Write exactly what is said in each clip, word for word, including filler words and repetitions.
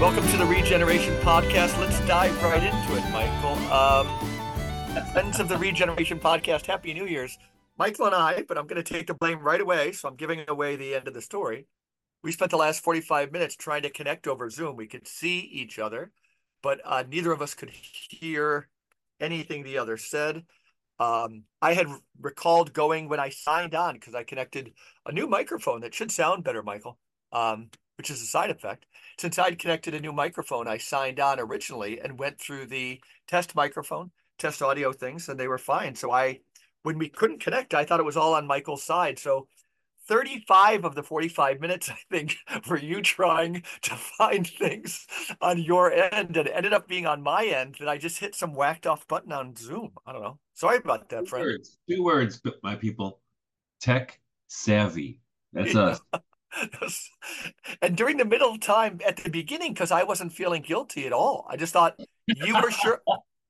Welcome to the Regeneration Podcast. Let's dive right into it, Michael. Um, friends of the Regeneration Podcast, Happy New Year's. Michael and I, but I'm going to take the blame right away, so I'm giving away the end of the story. We spent the last forty-five minutes trying to connect over Zoom. We could see each other, but uh, neither of us could hear anything the other said. Um, I had recalled going when I signed on because I connected a new microphone that should sound better, Michael. Um, which is a side effect. Since I'd connected a new microphone, I signed on originally and went through the test microphone, test audio things, and they were fine. So I, when we couldn't connect, I thought it was all on Michael's side. So thirty-five of the forty-five minutes, I think, were you trying to find things on your end, and it ended up being on my end that I just hit some whacked off button on Zoom. I don't know. Sorry about that, friend. Two words, two words my people. Tech savvy. That's yeah. us. And during the middle time at the beginning, because I wasn't feeling guilty at all, I just thought you were sure.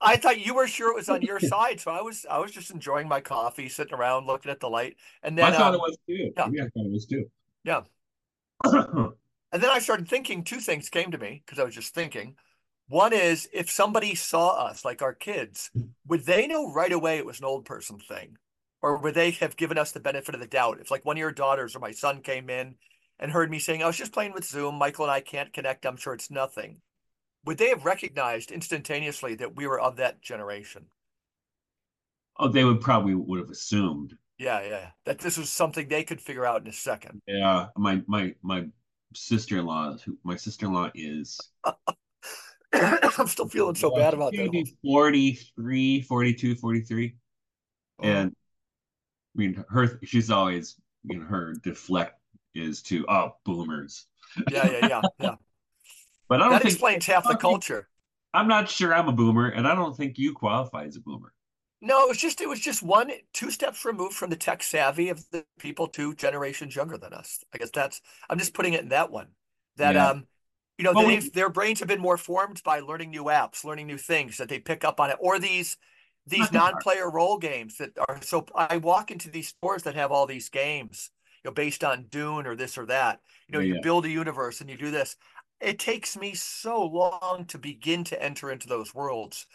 I thought you were sure it was on your side, so I was I was just enjoying my coffee, sitting around looking at the light. And then I thought um, it was too. Yeah, yeah I thought it was too. Yeah. And then I started thinking. Two things came to me because I was just thinking. One is, if somebody saw us, like our kids, would they know right away it was an old person thing, or would they have given us the benefit of the doubt? If like one of your daughters or my son came in and heard me saying, I was just playing with Zoom, Michael and I can't connect, I'm sure it's nothing, would they have recognized instantaneously that we were of that generation? Oh, they would probably would have assumed. Yeah, yeah, that this was something they could figure out in a second. Yeah, my my my sister-in-law, who my sister-in-law is. I'm still feeling so bad about that. forty-three, forty-two, forty-three. Oh. And I mean, her, she's always, you know, her deflect is to oh boomers. Yeah, yeah, yeah, yeah. But I don't that think, explains half the culture. I'm not sure I'm a boomer, and I don't think you qualify as a boomer. No, it was just it was just one two steps removed from the tech savvy of the people two generations younger than us. I guess that's I'm just putting it in that one. That yeah. um, you know, well, they their brains have been more formed by learning new apps, learning new things that they pick up on it, or these these non-player role games that are so. I walk into these stores that have all these games, you know, based on Dune or this or that, you know, yeah. you build a universe and you do this. It takes me so long to begin to enter into those worlds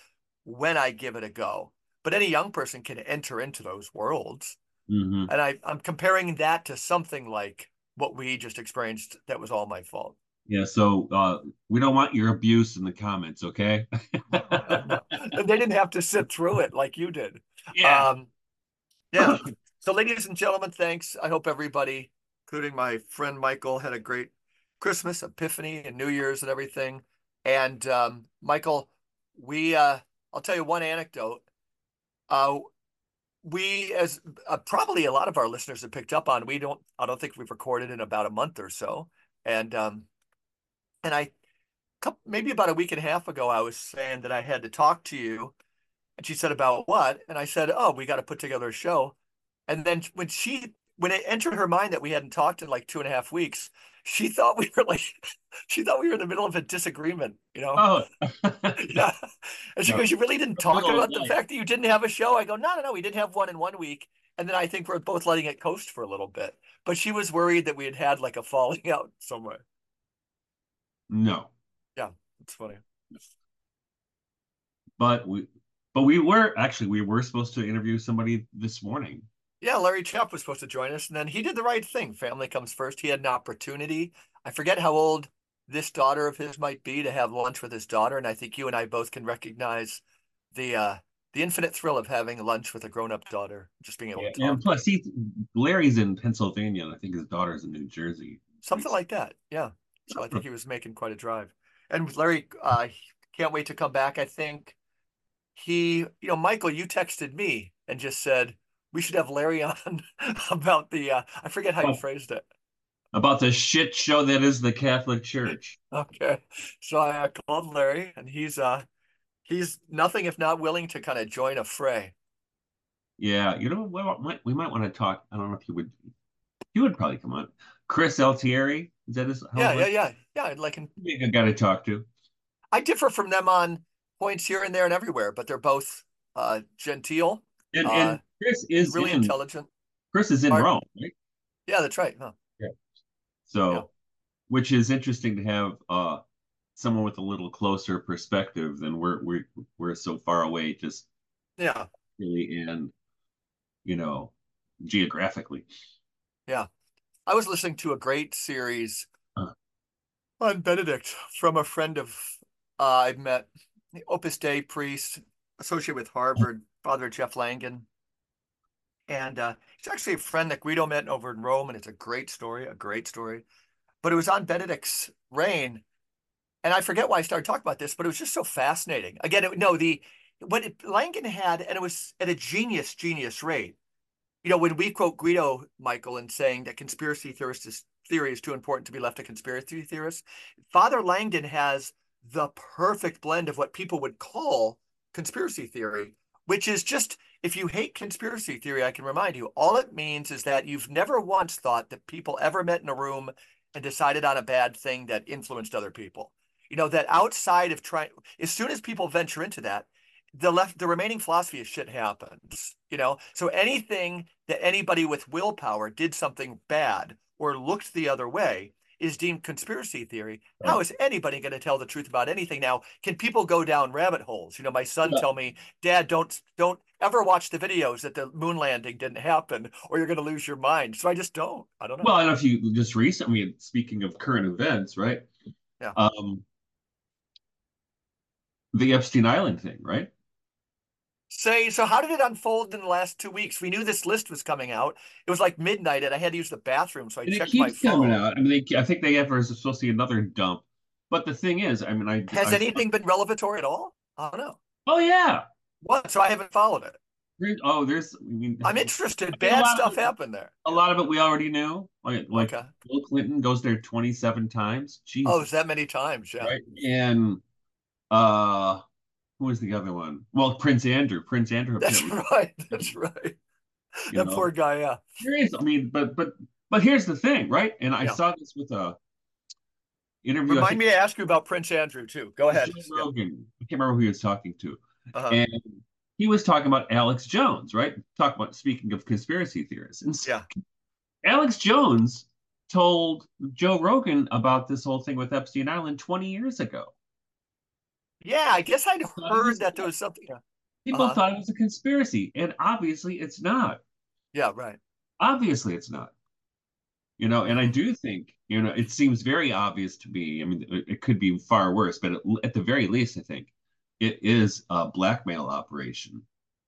when I give it a go. But any young person can enter into those worlds. Mm-hmm. And I, I'm comparing that to something like what we just experienced that was all my fault. Yeah, so uh, we don't want your abuse in the comments, okay? They didn't have to sit through it like you did. Yeah. Um, yeah. So, ladies and gentlemen, thanks. I hope everybody, including my friend Michael, had a great Christmas, Epiphany, and New Year's and everything. And um, Michael, we uh, I'll tell you one anecdote. Uh, we, as uh, probably a lot of our listeners have picked up on, we don't, I don't think we've recorded in about a month or so. And um, and I, maybe about a week and a half ago, I was saying that I had to talk to you. And she said, about what? And I said, oh, we got to put together a show. And then when she, when it entered her mind that we hadn't talked in like two and a half weeks, she thought we were like, she thought we were in the middle of a disagreement, you know? Oh. Yeah. And she no. goes, you really didn't talk about the fact that you didn't have a show? I go, no, no, no, we did have one in one week. And then I think we're both letting it coast for a little bit. But she was worried that we had had like a falling out somewhere. No. Yeah, it's funny. But we, but we were, actually, we were supposed to interview somebody this morning. Yeah, Larry Chapp was supposed to join us, and then he did the right thing. Family comes first. He had an opportunity. I forget how old this daughter of his might be to have lunch with his daughter, and I think you and I both can recognize the uh, the infinite thrill of having lunch with a grown-up daughter, just being able yeah, to talk. And plus, he, Larry's in Pennsylvania, and I think his daughter's in New Jersey. Something like that, yeah. So I think he was making quite a drive. And Larry, uh, can't wait to come back. I think he, you know, Michael, you texted me and just said, we should have Larry on about the, uh, I forget how you phrased it. About the shit show that is the Catholic Church. Okay. So I called Larry, and he's uh, he's nothing if not willing to kind of join a fray. Yeah. You know, we might, we might want to talk. I don't know if you would, you would probably come on. Chris Altieri. Is that his? Yeah, yeah, yeah. Yeah, I'd like him. He's a guy to talk to. I differ from them on points here and there and everywhere, but they're both uh, genteel. And, and uh, Chris is really in, intelligent. Chris is in Pardon? Rome, right? Yeah, that's right. Huh? Yeah. So, yeah. Which is interesting to have uh, someone with a little closer perspective than we're we're we're so far away, just yeah, really, and you know, geographically. Yeah, I was listening to a great series uh, on Benedict from a friend of uh, I met, the Opus Dei priest associated with Harvard, Father Jeff Langan, and uh, he's actually a friend that Guido met over in Rome, and it's a great story, a great story. But it was on Benedict's reign. And I forget why I started talking about this, but it was just so fascinating. Again, it, no, the what it, Langan had, and it was at a genius, genius rate. You know, when we quote Guido, Michael, and saying that conspiracy theorist is, theory is too important to be left to conspiracy theorists, Father Langan has the perfect blend of what people would call conspiracy theory, which is just, if you hate conspiracy theory, I can remind you, all it means is that you've never once thought that people ever met in a room and decided on a bad thing that influenced other people. You know, that outside of trying, as soon as people venture into that, the left, the remaining philosophy of shit happens, you know? So anything that anybody with willpower did something bad or looked the other way is deemed conspiracy theory. Right. How is anybody going to tell the truth about anything? Now, can people go down rabbit holes? You know, my son yeah. tell me, Dad, don't, don't ever watch the videos that the moon landing didn't happen or you're going to lose your mind. So I just don't, I don't know. Well, I don't know if you just recently, speaking of current events, right? Yeah. Um, The Epstein Island thing, right? Say, so how did it unfold in the last two weeks? We knew this list was coming out. It was like midnight, and I had to use the bathroom, so I and checked it my phone. Coming out. I mean, they, I think they ever supposed to see another dump. But the thing is, I mean, I has I, anything I, been revelatory at all? I don't know. Oh yeah. What? So I haven't followed it. There's, oh, there's. I mean, I'm interested. I mean, Bad stuff it, happened there. A lot of it we already knew. Like, like okay. Bill Clinton goes there twenty-seven times. Jesus. Oh, it's that many times? Yeah. Right? And. Uh, who was the other one? Well, Prince Andrew. Prince Andrew. That's right. That's right. You that know? Poor guy. Yeah. There is. I mean, but but but here's the thing, right? And I yeah. saw this with a interview. Remind think, me to ask you about Prince Andrew too. Go ahead. Rogan. I can't remember who he was talking to, uh-huh. and he was talking about Alex Jones, right? Talk about speaking of conspiracy theorists. And yeah. Alex Jones told Joe Rogan about this whole thing with Epstein Island twenty years ago. Yeah, I guess I'd heard that there was something. People uh-huh. thought it was a conspiracy, and obviously it's not. Yeah, right. Obviously it's not. You know, and I do think, you know, it seems very obvious to me. I mean, it could be far worse, but it, at the very least, I think it is a blackmail operation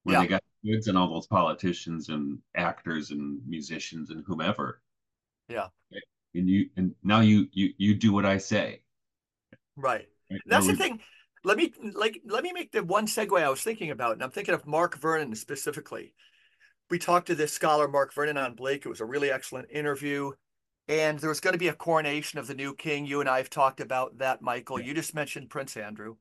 where yeah. they got goods on all those politicians and actors and musicians and whomever. Yeah. And you, and now you, you, you do what I say. Right. right? That's the thing. Let me like let me make the one segue I was thinking about, and I'm thinking of Mark Vernon specifically. We talked to this scholar, Mark Vernon, on Blake. It was a really excellent interview. And there was going to be a coronation of the new king. You and I have talked about that, Michael. You just mentioned Prince Andrew.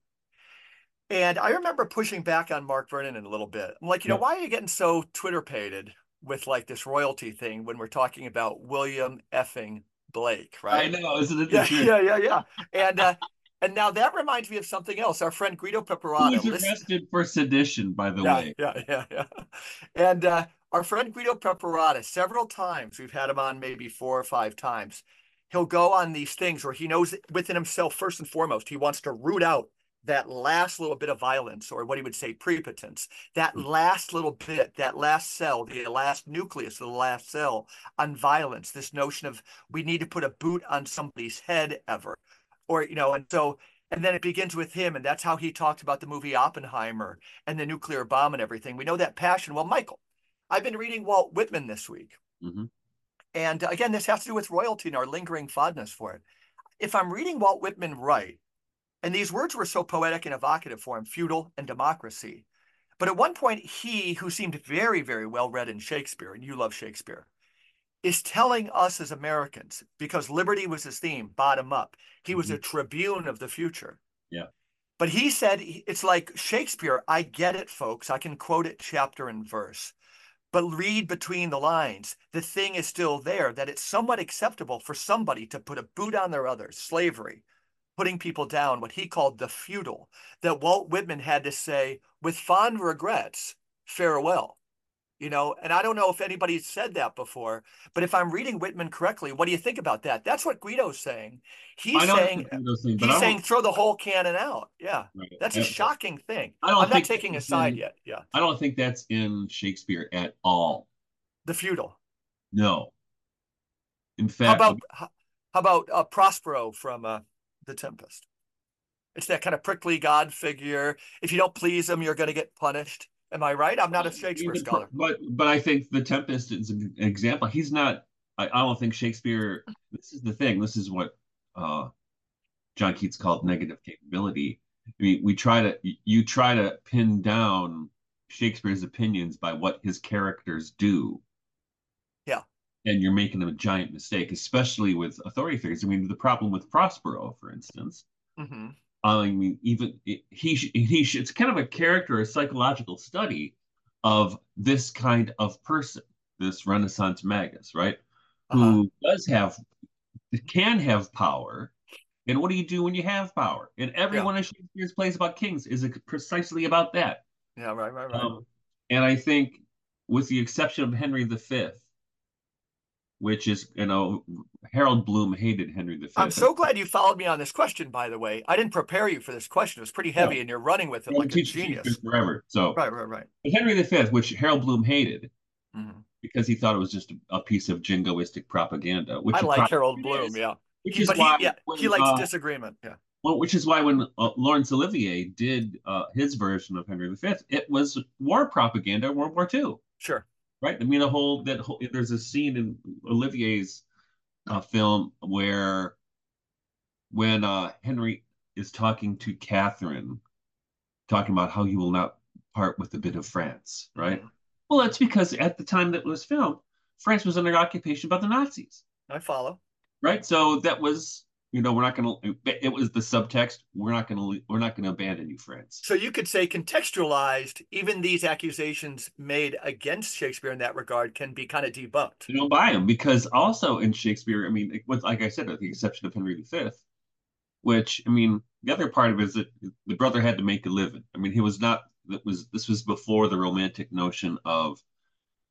And I remember pushing back on Mark Vernon in a little bit. I'm like, you yeah. know, why are you getting so Twitter-pated with like this royalty thing when we're talking about William effing Blake, right? I know, isn't it? Yeah, yeah, yeah, yeah. And uh And now that reminds me of something else. Our friend Guido Preparata. He was arrested for sedition, by the yeah, way. Yeah, yeah, yeah. And uh, our friend Guido Preparata, several times, we've had him on maybe four or five times, he'll go on these things where he knows within himself, first and foremost, he wants to root out that last little bit of violence, or what he would say, prepotence, that mm-hmm. last little bit, that last cell, the last nucleus, the last cell on violence, this notion of we need to put a boot on somebody's head ever. Or, you know, and so, and then it begins with him, and that's how he talked about the movie Oppenheimer and the nuclear bomb and everything. We know that passion. Well, Michael, I've been reading Walt Whitman this week. Mm-hmm. And again, this has to do with royalty and our lingering fondness for it. If I'm reading Walt Whitman right, and these words were so poetic and evocative for him, feudal and democracy. But at one point, he, who seemed very, very well read in Shakespeare, and you love Shakespeare, is telling us as Americans, because liberty was his theme, bottom up. He was mm-hmm. a tribune of the future. Yeah. But he said, it's like Shakespeare, I get it, folks. I can quote it chapter and verse. But read between the lines. The thing is still there, that it's somewhat acceptable for somebody to put a boot on their other, slavery, putting people down, what he called the feudal, that Walt Whitman had to say, with fond regrets, farewell. you know, and I don't know if anybody said that before, but if I'm reading Whitman correctly, what do you think about that? That's what Guido's saying. He's saying, saying he's saying throw the whole cannon out. Yeah, right. That's a shocking thing. I don't I'm think not taking a side in, yet. Yeah, I don't think that's in Shakespeare at all. The feudal. No. In fact, how about how about uh, Prospero from uh, The Tempest? It's that kind of prickly God figure. If you don't please him, you're going to get punished. Am I right? I'm not a Shakespeare but, scholar. But but I think The Tempest is an example. He's not, I, I don't think Shakespeare, this is the thing. This is what uh, John Keats called negative capability. I mean, we try to, you try to pin down Shakespeare's opinions by what his characters do. Yeah. And you're making them a giant mistake, especially with authority figures. I mean, the problem with Prospero, for instance, mm-hmm. I mean, even he, he, it's kind of a character, a psychological study of this kind of person, this Renaissance magus, right? Uh-huh. Who does have, can have power. And what do you do when you have power? And every yeah. one of Shakespeare's plays about kings is precisely about that. Yeah, right, right, right. Um, and I think with the exception of Henry the Fifth, which is, you know, Harold Bloom hated Henry the Fifth. I'm so glad you followed me on this question, by the way. I didn't prepare you for this question. It was pretty heavy, yeah. and you're running with it like a genius. Forever, so. Right, right, right. But Henry the Fifth, which Harold Bloom hated, mm-hmm. because he thought it was just a, a piece of jingoistic propaganda. Which I like Harold Bloom, is, yeah. Which he, is why he, yeah, when, he likes uh, disagreement, yeah. Well, which is why when uh, Laurence Olivier did uh, his version of Henry the Fifth, it was war propaganda, World War Two. Sure. Right. I mean, a whole that whole, there's a scene in Olivier's uh, film where when uh, Henry is talking to Catherine, talking about how he will not part with a bit of France. Right. Mm-hmm. Well, that's because at the time that it was filmed, France was under occupation by the Nazis. I follow. Right. So that was, you know, we're not going to. It was the subtext. We're not going to. We're not going to abandon you, friends. So you could say contextualized. Even these accusations made against Shakespeare in that regard can be kind of debunked. You don't buy them because also in Shakespeare, I mean, with, like I said, with the exception of Henry the Fifth, which I mean, the other part of it is that the brother had to make a living. I mean, he was not. That was this was before the romantic notion of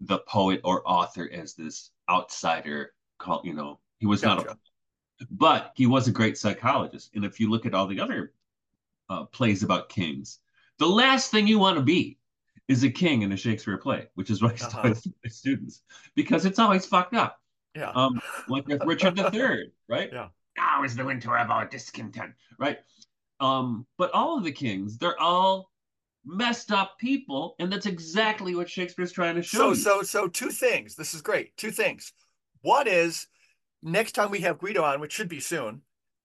the poet or author as this outsider. Call you know, he was gotcha. not a. But he was a great psychologist. And if you look at all the other uh, plays about kings, the last thing you want to be is a king in a Shakespeare play, which is what I uh-huh. taught my students, because it's always fucked up. Yeah. Um, like with Richard the Third, right? Yeah. Now is the winter of our discontent, right? Um, but all of the kings, they're all messed up people. And that's exactly what Shakespeare's trying to show. So, you. so, so two things. This is great. Two things. One is, next time we have Guido on, which should be soon,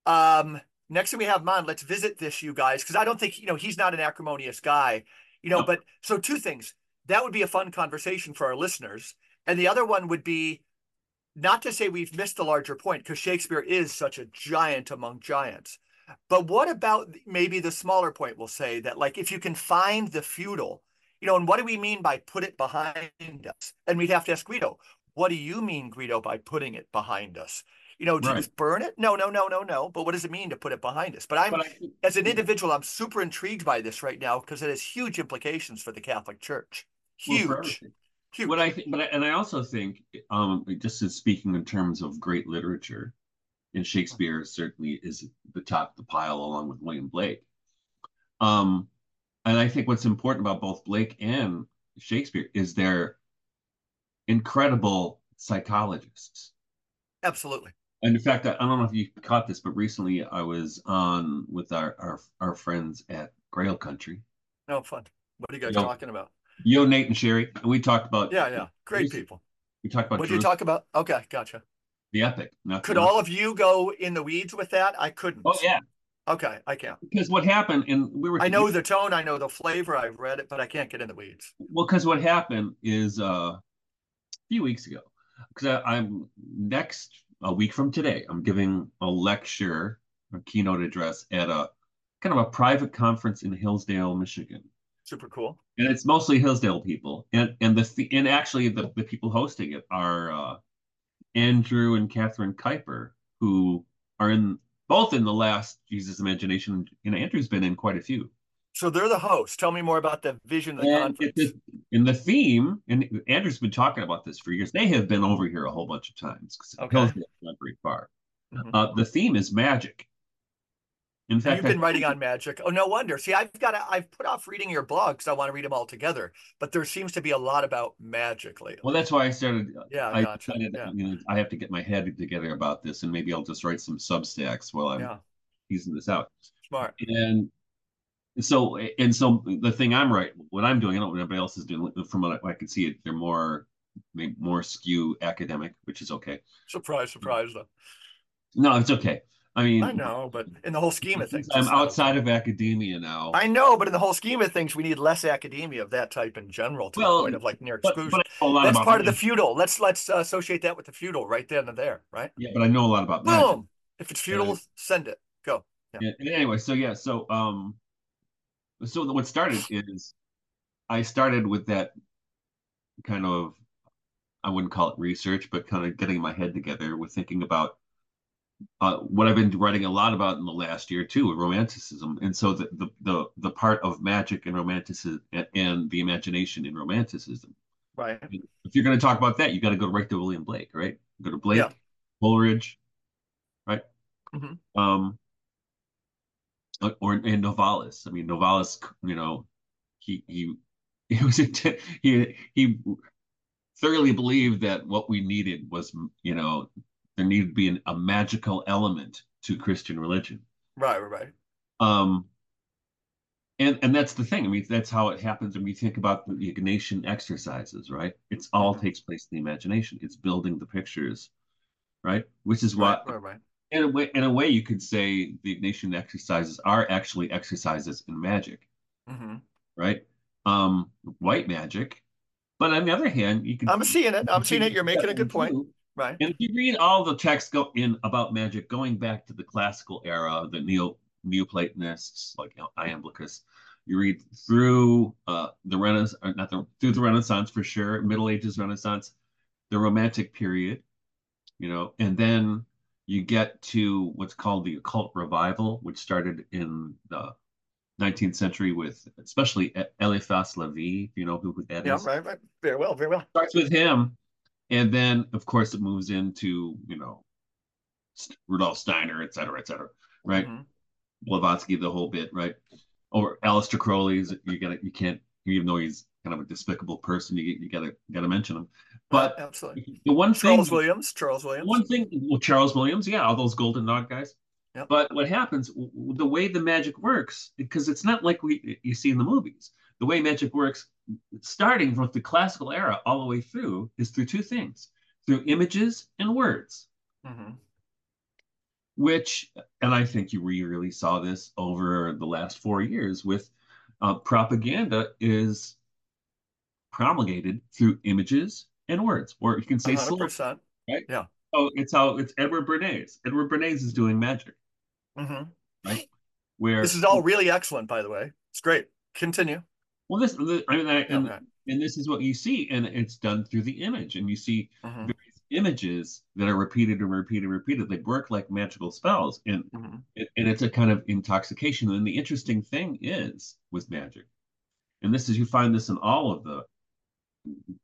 um, next time we have him on, let's visit this, you guys, because I don't think, you know, he's not an acrimonious guy, you know, no. but so two things. That would be a fun conversation for our listeners. And the other one would be not to say we've missed the larger point, because Shakespeare is such a giant among giants. But what about maybe the smaller point, we'll say, that like if you can find the feudal, you know, and what do we mean by put it behind us? And we'd have to ask Guido, what do you mean, Guido, by putting it behind us? You know, do right. you just burn it? No, no, no, no, no. But what does it mean to put it behind us? But I'm, but I, as an individual, I'm super intrigued by this right now because it has huge implications for the Catholic Church. Huge, well, huge. What I think, but I, and I also think, um, just as speaking in terms of great literature, and Shakespeare certainly is the top of the pile, along with William Blake. Um, and I think what's important about both Blake and Shakespeare is their incredible psychologists. Absolutely. And in fact, I, I don't know if you caught this, but recently I was on with our our, our friends at Grail Country. Oh, fun. What are you guys yo, talking about? Yo, Nate and Sherry. And we talked about... Yeah, yeah. Great we, people. We talked about... What did you talk about? Okay, gotcha. The epic. Could all of you go in the weeds with that? I couldn't. Oh, yeah. Okay, I can't. Because what happened, and we were... I know the tone, I know the flavor, I've read it, but I can't get in the weeds. Well, because what happened is... uh few weeks ago, because I'm next a week from today, I'm giving a lecture, a keynote address at a kind of a private conference in Hillsdale, Michigan. Super cool. And it's mostly Hillsdale people, and and the and actually the, the people hosting it are uh, Andrew and Catherine Kuyper, who are in both in the last Jesus Imagination, and Andrew's been in quite a few. So they're the hosts. Tell me more about the vision of the and conference. It, and the theme, and Andrew's been talking about this for years. They have been over here a whole bunch of times because okay. Hillsdale's not very far. Mm-hmm. uh, the theme is magic. In fact, you've been I writing on magic. Oh, no wonder. See, I've got to, I've put off reading your blog because I want to read them all together. But there seems to be a lot about magic lately. Well, that's why I started. Yeah, I, gotcha. decided, yeah. You know, I have to get my head together about this, and maybe I'll just write some Substacks while I'm yeah. teasing this out. Smart. And so, and so the thing I'm writing, what I'm doing, I don't know what anybody else is doing. From what I can see, it they're more, more skew academic, which is okay. Surprise, surprise, though. No, it's okay. I mean, I know, but in the whole scheme of things, I'm outside of academia now. I know, but in the whole scheme of things, we need less academia of that type in general. To well, the point of like near exclusion. That's part of the feudal. Let's let's uh, associate that with the feudal right then and there, right? Yeah, but I know a lot about that. Boom! If it's feudal, yeah. send it. Go. Yeah. yeah. Anyway, so yeah, so um, so what started is I started with that kind of, I wouldn't call it research, but kind of getting my head together with thinking about. Uh, what I've been writing a lot about in the last year too, romanticism, and so the the the, the part of magic and romanticism and, and the imagination in romanticism. Right. If you're going to talk about that, you got to go right to William Blake, right? Go to Blake, yeah. Coleridge, right? Mm-hmm. Um, or and Novalis. I mean, Novalis. You know, he he he was he he thoroughly believed that what we needed was you know. There needed to be an, a magical element to Christian religion. Right, right, right. Um, and, and that's the thing. I mean, that's how it happens when we think about the Ignatian exercises, right? It's all takes place in the imagination. It's building the pictures, right? Which is why, right, right, right. In, a way, in a way, you could say the Ignatian exercises are actually exercises in magic, mm-hmm. right? Um, white magic. But on the other hand, you can- I'm seeing it. I'm seeing it. You're making a good point. Too. Right. And if you read all the texts go in about magic, going back to the classical era, the Neo Neoplatonists, like you know, Iamblichus, you read through uh, the Renaissance, not the through the Renaissance for sure, Middle Ages, Renaissance, the Romantic period, you know, and then you get to what's called the occult revival, which started in the nineteenth century with especially Éliphas Lévi. You know who that yeah, is? Yeah, right, right. Very well, very well. Starts with him. And then, of course, it moves into, you know, Rudolf Steiner, et cetera, et cetera, right? Mm-hmm. Blavatsky, the whole bit, right? Or Aleister Crowley's, you gotta, you can't, even though he's kind of a despicable person, you you gotta, you gotta mention him. But yeah, absolutely. The one Charles thing, Williams, Charles Williams. One thing, well, Charles Williams, yeah, all those Golden Nod guys. Yep. But what happens, the way the magic works, because it's not like we you see in the movies. The way magic works, starting from the classical era all the way through, is through two things, through images and words. Mm-hmm. Which, and I think you really saw this over the last four years with uh, propaganda is promulgated through images and words, or you can say slogans, right? Yeah. Oh, it's how it's Edward Bernays. Edward Bernays is doing magic. Mm-hmm. Right? Where this is all really excellent, by the way. It's great. Continue. Well, this, I mean, I, and, okay. and this is what you see, and it's done through the image, and you see mm-hmm. various images that are repeated and repeated and repeated. They work like magical spells, and mm-hmm. it, and it's a kind of intoxication. And the interesting thing is with magic, and this is you find this in all of the,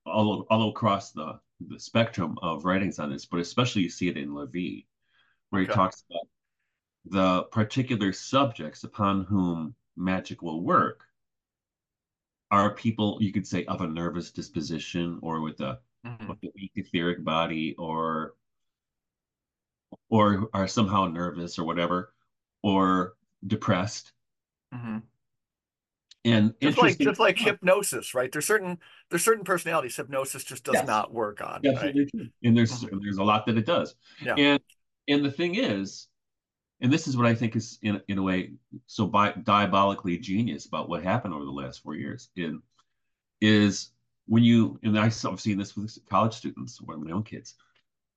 all of, all across the the spectrum of writings on this, but especially you see it in Lévi, where okay. he talks about the particular subjects upon whom magic will work. Are people, you could say, of a nervous disposition or with a, mm-hmm. with a weak etheric body or or are somehow nervous or whatever or depressed. Mm-hmm. And just like just like hypnosis, right? There's certain there's certain personalities hypnosis just does yes. not work on. Yes, right? And there's mm-hmm. there's a lot that it does. Yeah. And and the thing is, and this is what I think is, in, in a way, so bi diabolically genius about what happened over the last four years. In is when you, and I've seen this with college students, one of my own kids,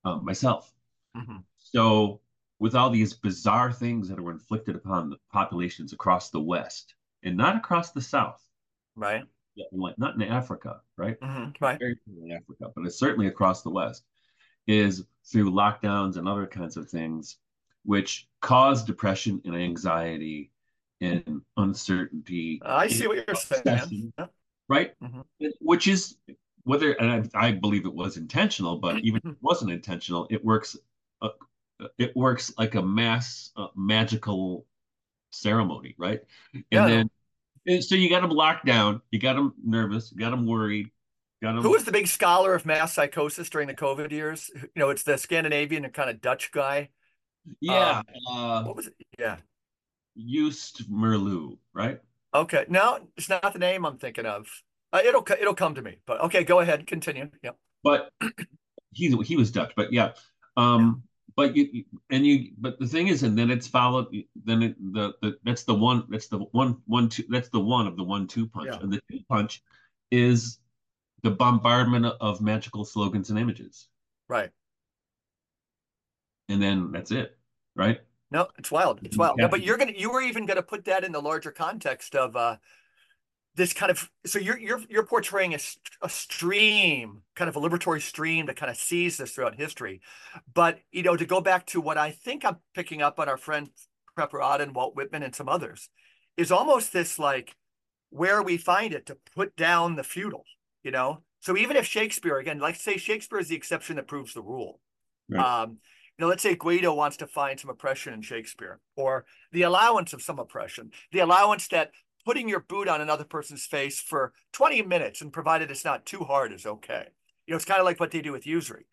um, myself. Mm-hmm. So with all these bizarre things that are inflicted upon the populations across the West and not across the South, right? Not in Africa, right? Mm-hmm. Right. Very in Africa, but it's certainly across the West, is through lockdowns and other kinds of things, which cause depression and anxiety and uncertainty. Uh, I see what you're saying. Right? Mm-hmm. Which is, whether, and I, I believe it was intentional, but even if it wasn't intentional, it works uh, it works like a mass uh, magical ceremony, right? And yeah. then, and so you got them locked down, you got them nervous, you got them worried. Got them... Who was the big scholar of mass psychosis during the COVID years? You know, it's the Scandinavian and kind of Dutch guy. Yeah. Um, uh, what was it? Yeah. Just Merleau, right? Okay. No, it's not the name I'm thinking of. Uh, it'll it'll come to me. But okay, go ahead, continue. Yeah. But he he was Dutch, but yeah. Um, yeah. But you and you. But the thing is, and then it's followed. Then it, the the that's the one. That's the one one two. That's the one of the one two punch. Yeah. And the two punch is the bombardment of magical slogans and images. Right. And then that's it, right? No, it's wild. It's wild. Yeah. No, but you're gonna you were even gonna put that in the larger context of uh, this kind of. So you're you're you're portraying a a stream, kind of a liberatory stream that kind of sees this throughout history. But you know, to go back to what I think I'm picking up on our friend Preparata and Walt Whitman and some others, is almost this like where we find it to put down the feudal. You know, so even if Shakespeare, again, like say Shakespeare is the exception that proves the rule. Right. Um, Now, let's say Guido wants to find some oppression in Shakespeare, or the allowance of some oppression, the allowance that putting your boot on another person's face for twenty minutes, and provided it's not too hard, is okay. You know, it's kind of like what they do with usury.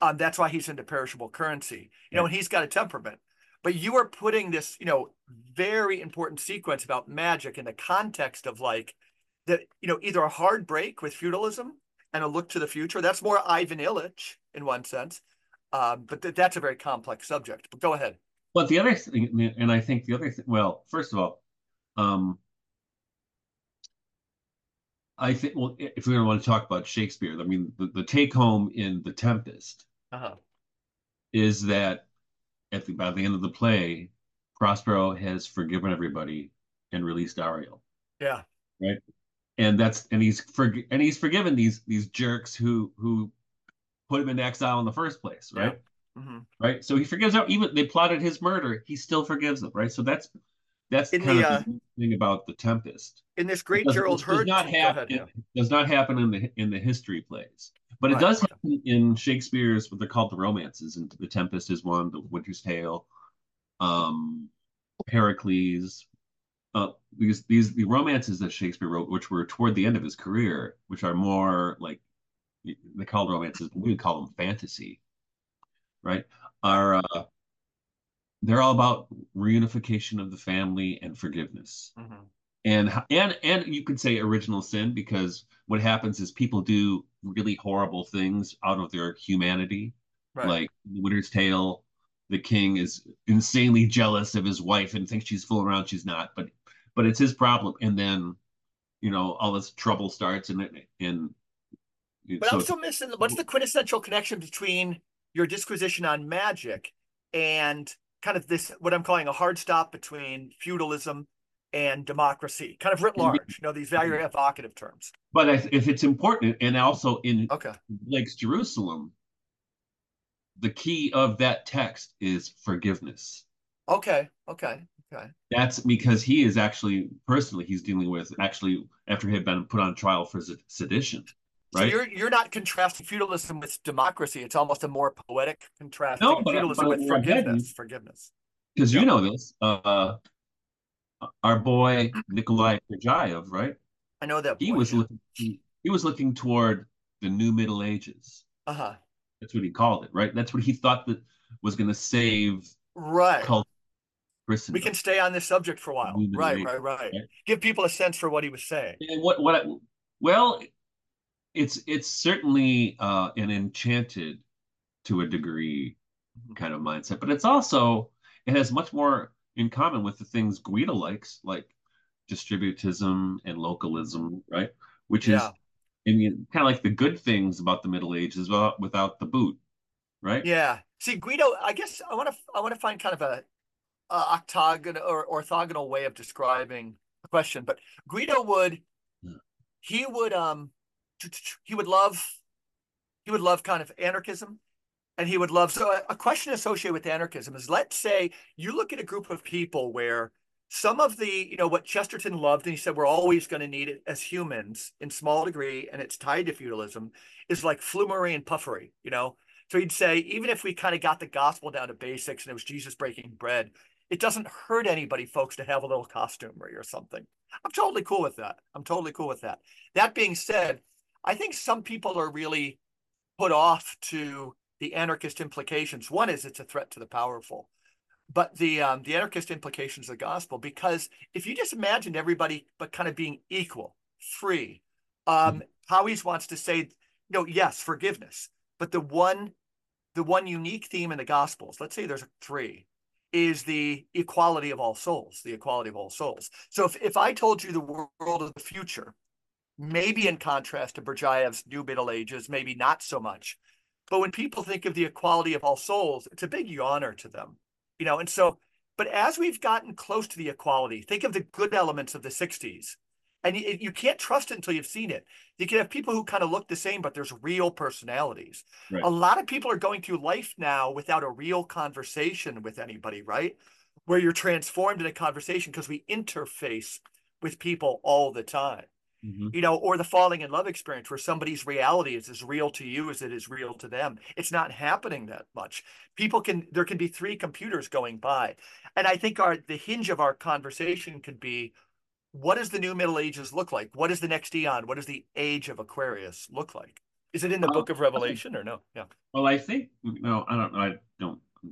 Um, that's why he's into perishable currency, you know, and he's got a temperament. But you are putting this, you know, very important sequence about magic in the context of like the, you know, either a hard break with feudalism and a look to the future. That's more Ivan Illich in one sense. Um, but th that's a very complex subject. But go ahead. Well, the other thing, and I think the other thing, well, first of all, um, I think, well, if we want to talk about Shakespeare, I mean, the, the take home in The Tempest uh-huh. is that at the, by the end of the play, Prospero has forgiven everybody and released Ariel. Yeah. Right. And that's, and he's, for, and he's forgiven these, these jerks who, who, put him in exile in the first place, right? Yeah. Mm-hmm. Right. So he forgives them. Even they plotted his murder, he still forgives them, right? So that's that's in kind the, of the uh, thing about The Tempest. In this great Gerald Hurd, does, yeah. does not happen in the in the history plays, but right. it does happen in Shakespeare's what they're called the romances. And The Tempest is one, The Winter's Tale, um, Pericles. Uh, these these the romances that Shakespeare wrote, which were toward the end of his career, which are more like. They call romances, we would call them fantasy, right? Are uh, they're all about reunification of the family and forgiveness, mm-hmm. and and and you could say original sin, because what happens is people do really horrible things out of their humanity, right. like The Winter's Tale. The king is insanely jealous of his wife and thinks she's fooling around, she's not, but but it's his problem, and then you know all this trouble starts, and and. But so, I'm still missing, what's the quintessential connection between your disquisition on magic and kind of this, what I'm calling a hard stop between feudalism and democracy, kind of writ large, you know, these very evocative terms. But if it's important, and also in okay. Blake's Jerusalem, the key of that text is forgiveness. Okay, okay, okay. That's because he is actually, personally, he's dealing with, actually, after he had been put on trial for sedition. Right? So you're you're not contrasting feudalism with democracy. It's almost a more poetic contrast. No, but, feudalism but with forgiveness. Heading, forgiveness. Because yeah. you know this, uh, our boy Nikolai Kurjaev, right? I know that. He boy, was yeah. looking. He, he was looking toward the New Middle Ages. Uh huh. That's what he called it, right? That's what he thought that was going to save. Right. Culture. Christendom. We can stay on this subject for a while. Right, Ages, right, right, right. Give people a sense for what he was saying. And what what? I, well. It's it's certainly uh, an enchanted, to a degree, kind of mindset, but it's also it has much more in common with the things Guido likes, like distributism and localism, right? Which yeah. is, I mean, kind of like the good things about the Middle Ages without, without the boot, right? Yeah. See, Guido, I guess I want to I want to find kind of a, a octagonal or orthogonal way of describing the question, but Guido would yeah. he would um. He would love, he would love kind of anarchism, and he would love. So a question associated with anarchism is, let's say you look at a group of people where Some of the, you know, what Chesterton loved, and he said, we're always going to need it as humans in small degree, and it's tied to feudalism, is like flumery and puffery, you know? So he'd say, even if we kind of got the gospel down to basics and it was Jesus breaking bread, it doesn't hurt anybody, folks, to have a little costumery or something. I'm totally cool with that. I'm totally cool with that. That being said, I think some people are really put off to the anarchist implications. One is it's a threat to the powerful. But the um, the anarchist implications of the gospel, because if you just imagined everybody but kind of being equal, free, um, Howes wants to say, you know, yes, forgiveness. But the one, the one unique theme in the gospels, let's say there's three, is the equality of all souls, the equality of all souls. So if, if I told you the world of the future, maybe in contrast to Berjaev's New Middle Ages, maybe not so much. But when people think of the equality of all souls, it's a big honor to them. You know, and so, but as we've gotten close to the equality, think of the good elements of the sixties. And you, you can't trust it until you've seen it. You can have people who kind of look the same, but there's real personalities. Right. A lot of people are going through life now without a real conversation with anybody, right? Where you're transformed in a conversation because we interface with people all the time. Mm-hmm. You know, or the falling in love experience where somebody's reality is as real to you as it is real to them. It's not happening that much. People can, there can be three computers going by. And I think our, the hinge of our conversation could be, what does the new Middle Ages look like? What is the next eon? What does the age of Aquarius look like? Is it in the well, book of Revelation think, or no? Yeah. Well, I think, no, I don't know. I don't, I'm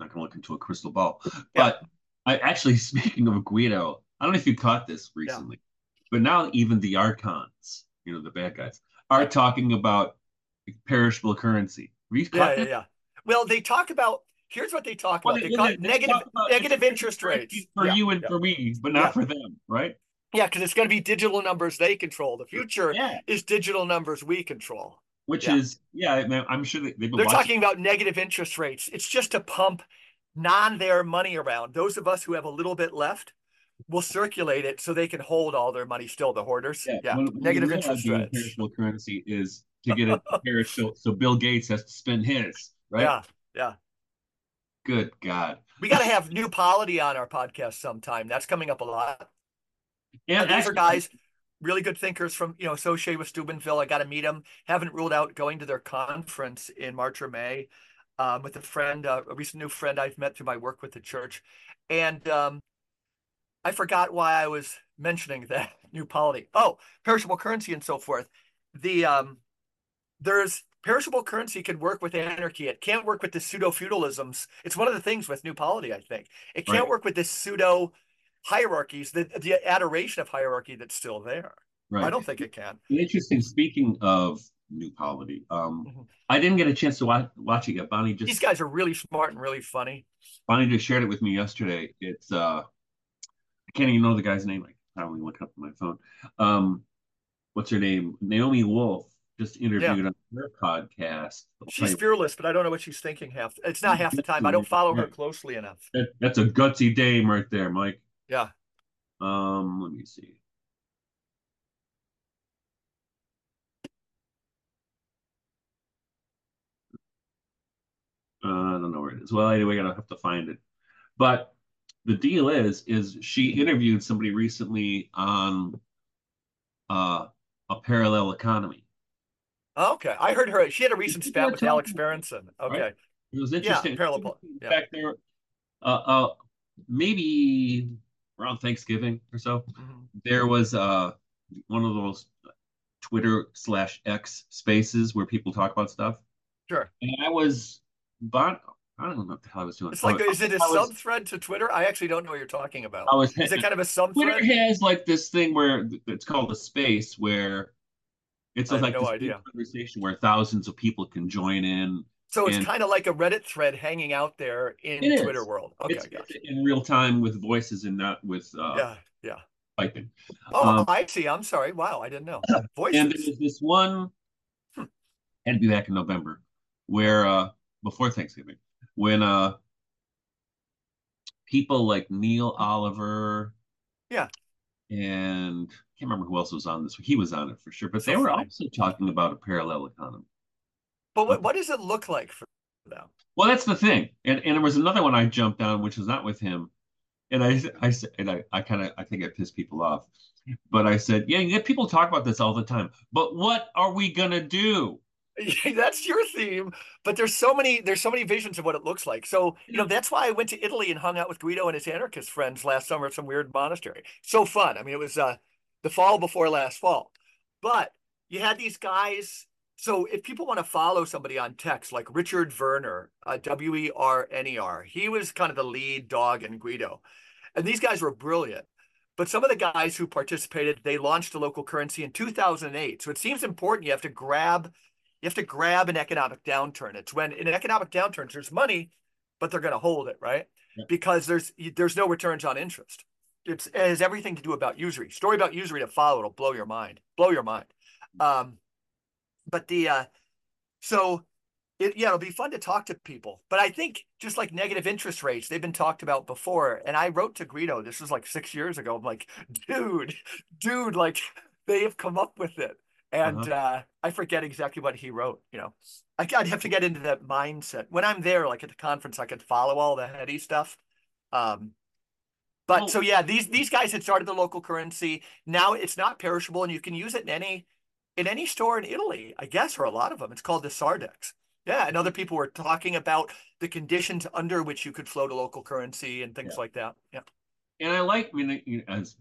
not going to look into a crystal ball. Yeah. But I actually, speaking of Guido, I don't know if you caught this recently. Yeah. But now even the archons, you know, the bad guys, are talking about perishable currency. Yeah, yeah, yeah. Well, they talk about, here's what they talk well, about. They, they, they negative, talk about negative interest rates. For yeah, you and yeah. for me, but not yeah. for them, right? Yeah, because it's going to be digital numbers they control. The future yeah. is digital numbers we control. Which yeah. is, yeah, I'm sure they, they've been They're watching. talking about negative interest rates. It's just to pump non-their money around. Those of us who have a little bit left, will circulate it so they can hold all their money still, the hoarders. Yeah, yeah. When, when negative interest rates. Perishable currency is to get a perishable, so Bill Gates has to spend his, right? Yeah, yeah. Good God. We got to have New Polity on our podcast sometime. That's coming up a lot. Yeah, these are guys, really good thinkers from, you know, associated with Steubenville. I got to meet them. Haven't ruled out going to their conference in March or May um, with a friend, uh, a recent new friend I've met through my work with the church. And, um, I forgot why I was mentioning that new polity. Oh, perishable currency and so forth. The um, there's perishable currency can work with anarchy. It can't work with the pseudo feudalisms. It's one of the things with new polity, I think. It can't right. work with the pseudo hierarchies, the the adoration of hierarchy that's still there. Right. I don't think it can. Interesting. Speaking of new polity, um, mm-hmm. I didn't get a chance to watch, watch it yet. Bonnie just these guys are really smart and really funny. Bonnie just shared it with me yesterday. It's uh. I can't even know the guy's name. I only look up on my phone. Um, what's her name? Naomi Wolf just interviewed yeah. on her podcast. She's fearless, but I don't know what she's thinking half. It's not half the time. I don't follow her closely enough. That, that's a gutsy dame right there, Mike. Yeah. Um, let me see. Uh, I don't know where it is. Well, anyway, I gotta have to find it. But the deal is, is she interviewed somebody recently on uh, a parallel economy. Okay, I heard her. She had a recent spat with Alex Berenson. Okay, right? It was interesting. Yeah, parallel. In fact, yeah. there, uh, uh, maybe around Thanksgiving or so, mm-hmm. there was uh, one of those Twitter slash X spaces where people talk about stuff. Sure. And I was bought. I don't know what the hell I was doing. It's like, was, is it a was, sub thread to Twitter? I actually don't know what you're talking about. I was, is it kind of a sub thread? Twitter has like this thing where it's called a space where it's like no this conversation where thousands of people can join in. So it's kind of like a Reddit thread hanging out there in Twitter is. world. Okay, it's, gotcha. it's in real time with voices and not with uh, yeah, yeah. typing. Oh, um, I see. I'm sorry. Wow, I didn't know. Voices. And there was this one, hmm. had to be back in November, where uh, before Thanksgiving, when uh people like Neil Oliver yeah and I can't remember who else was on this, he was on it for sure, but so they were funny. also talking about a parallel economy. But what, what does it look like for them? Well, that's the thing. And and there was another one I jumped on, which was not with him, And I, I and I, I kind of, I think I pissed people off, but I said, yeah, you know, people talk about this all the time, but what are we going to do? That's your theme, but there's so many, there's so many visions of what it looks like. So, you know, that's why I went to Italy and hung out with Guido and his anarchist friends last summer at some weird monastery. So fun. I mean, it was uh, the fall before last fall, but you had these guys. So if people want to follow somebody on text, like Richard Werner, uh, W E R N E R, he was kind of the lead dog in Guido. And these guys were brilliant. But some of the guys who participated, they launched a local currency in two thousand eight. So it seems important. You have to grab, you have to grab an economic downturn. It's when in economic downturns, there's money, but they're going to hold it, right? Yeah. Because there's there's no returns on interest. It's, it has everything to do about usury. Story about usury to follow. It'll blow your mind. Blow your mind. Um, But the, uh, so it, yeah, it'll be fun to talk to people, but I think just like negative interest rates, they've been talked about before. And I wrote to Guido, this was like six years ago. I'm like, dude, dude, like they have come up with it. And, uh-huh. uh, I forget exactly what he wrote, you know, I, I'd have to get into that mindset when I'm there, like at the conference, I could follow all the heady stuff. Um, but oh. so yeah, these, these guys had started the local currency. Now it's not perishable and you can use it in any, in any store in Italy, I guess, or a lot of them. It's called the Sardex. Yeah, and other people were talking about the conditions under which you could float a local currency and things yeah. like that. Yeah, and I like, I mean, as,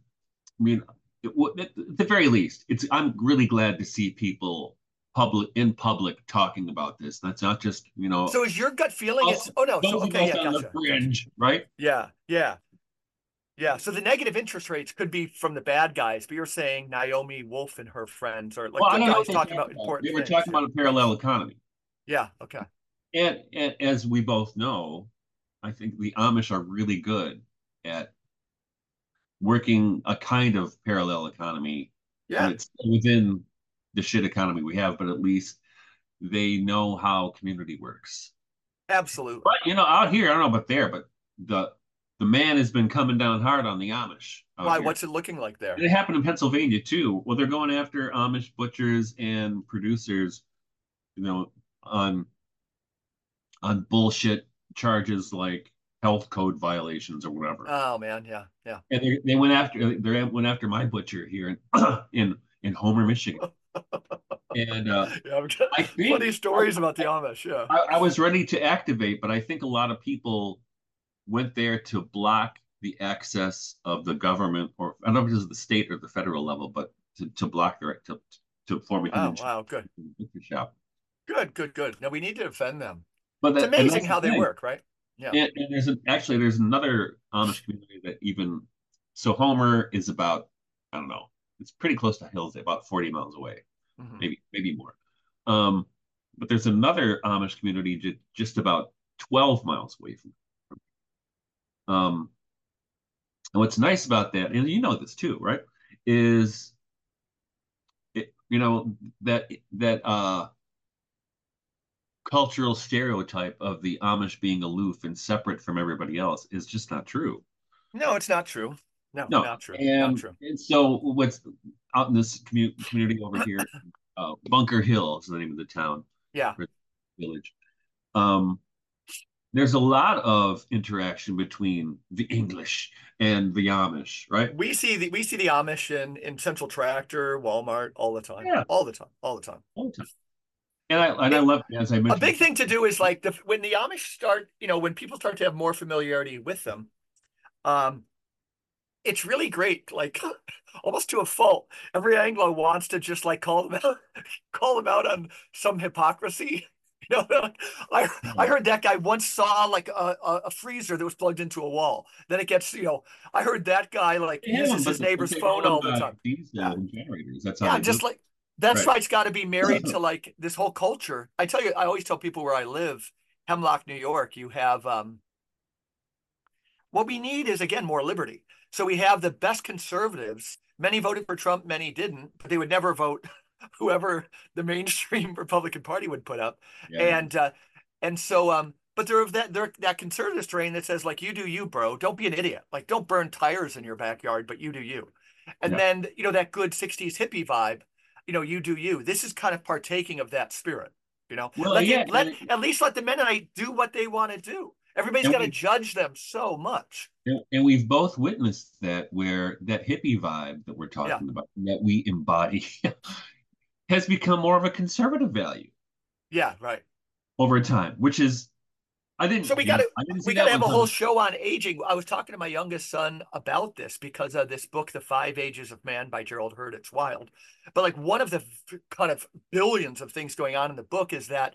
I mean, it, at the very least, it's. I'm really glad to see people public in public talking about this. That's not just you know. So is your gut feeling? Also, it's, oh no, so, okay, yeah, gotcha, the fringe, gotcha. Right? Yeah, yeah, yeah. So the negative interest rates could be from the bad guys, but you're saying Naomi Wolf and her friends are like well, the guys talking about important things. They were talking about a parallel economy. Yeah. Okay. And, and as we both know, I think the Amish are really good at working a kind of parallel economy. Yeah. And it's within the shit economy we have, but at least they know how community works. Absolutely. But you know, out here, I don't know about there, but the The man has been coming down hard on the Amish. Why? Here. What's it looking like there? And it happened in Pennsylvania too. Well, they're going after Amish butchers and producers, you know, on on bullshit charges like health code violations or whatever. Oh man, yeah, yeah. And they they went after they went after my butcher here in in, in Homer, Michigan. And uh, yeah, I think, funny stories I, about the Amish. Yeah, I, I was ready to activate, but I think a lot of people went there to block the access of the government, or I don't know if it was the state or the federal level, but to, to block their to to form a convention. Oh wow, good. Shop. Good, good, good. Now we need to defend them. But that, it's amazing how the they work, right? Yeah. And, and there's an, actually there's another Amish community that even so Homer is about I don't know it's pretty close to Hillsdale, about forty miles away, mm-hmm. maybe maybe more. Um, but there's another Amish community just just about twelve miles away from. Um, and what's nice about that, and you know this too, right? Is it, you know, that that uh, cultural stereotype of the Amish being aloof and separate from everybody else is just not true. No, it's not true. No, no. not true. And, not true. And so, what's out in this commu community over here, uh, Bunker Hill is the name of the town. Yeah, or village. Um. There's a lot of interaction between the English and the Amish, right? We see the we see the Amish in, in Central Tractor, Walmart, all the time, yeah. all the time, all the time, all the time. And I and yeah. I love as I mentioned. A big thing to do is like the, when the Amish start, you know, when people start to have more familiarity with them, um, it's really great. Like almost to a fault, every Anglo wants to just like call them out, call them out on some hypocrisy. You know, I I heard that guy once saw like a, a freezer that was plugged into a wall. Then it gets, you know, I heard that guy like yeah, uses his neighbor's phone all the time. Yeah, generators. That's yeah just do. like that's right. why it's got to be married to like this whole culture. I tell you, I always tell people where I live, Hemlock, New York. You have um, what we need is again more liberty. So we have the best conservatives. Many voted for Trump, many didn't, but they would never vote whoever the mainstream Republican Party would put up. Yeah. And uh, and so, um, but they're of that, they're that conservative strain that says, like, you do you, bro. Don't be an idiot. Like, don't burn tires in your backyard, but you do you. And yeah. then, you know, that good sixties hippie vibe, you know, you do you. This is kind of partaking of that spirit, you know. Well, let yeah, it, let, it, at least let the Mennonite do what they want to do. Everybody's got to judge them so much. And we've both witnessed that, where that hippie vibe that we're talking yeah. about, that we embody, has become more of a conservative value. Yeah, right. Over time, which is, I didn't. So we got to we got to have a whole show on aging. I was talking to my youngest son about this because of this book, The Five Ages of Man by Gerald Hurwitz Wild. But like one of the kind of billions of things going on in the book is that,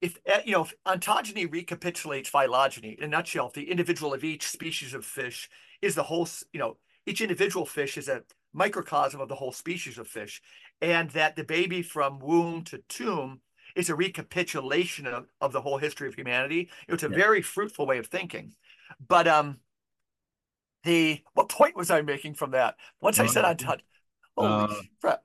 if, you know, if ontogeny recapitulates phylogeny, in a nutshell, if the individual of each species of fish is the whole, you know, each individual fish is a microcosm of the whole species of fish, and that the baby from womb to tomb is a recapitulation of, of the whole history of humanity. It's a yeah. very fruitful way of thinking. But um, the, what point was I making from that? Once um, I said ontogeny, holy uh, crap.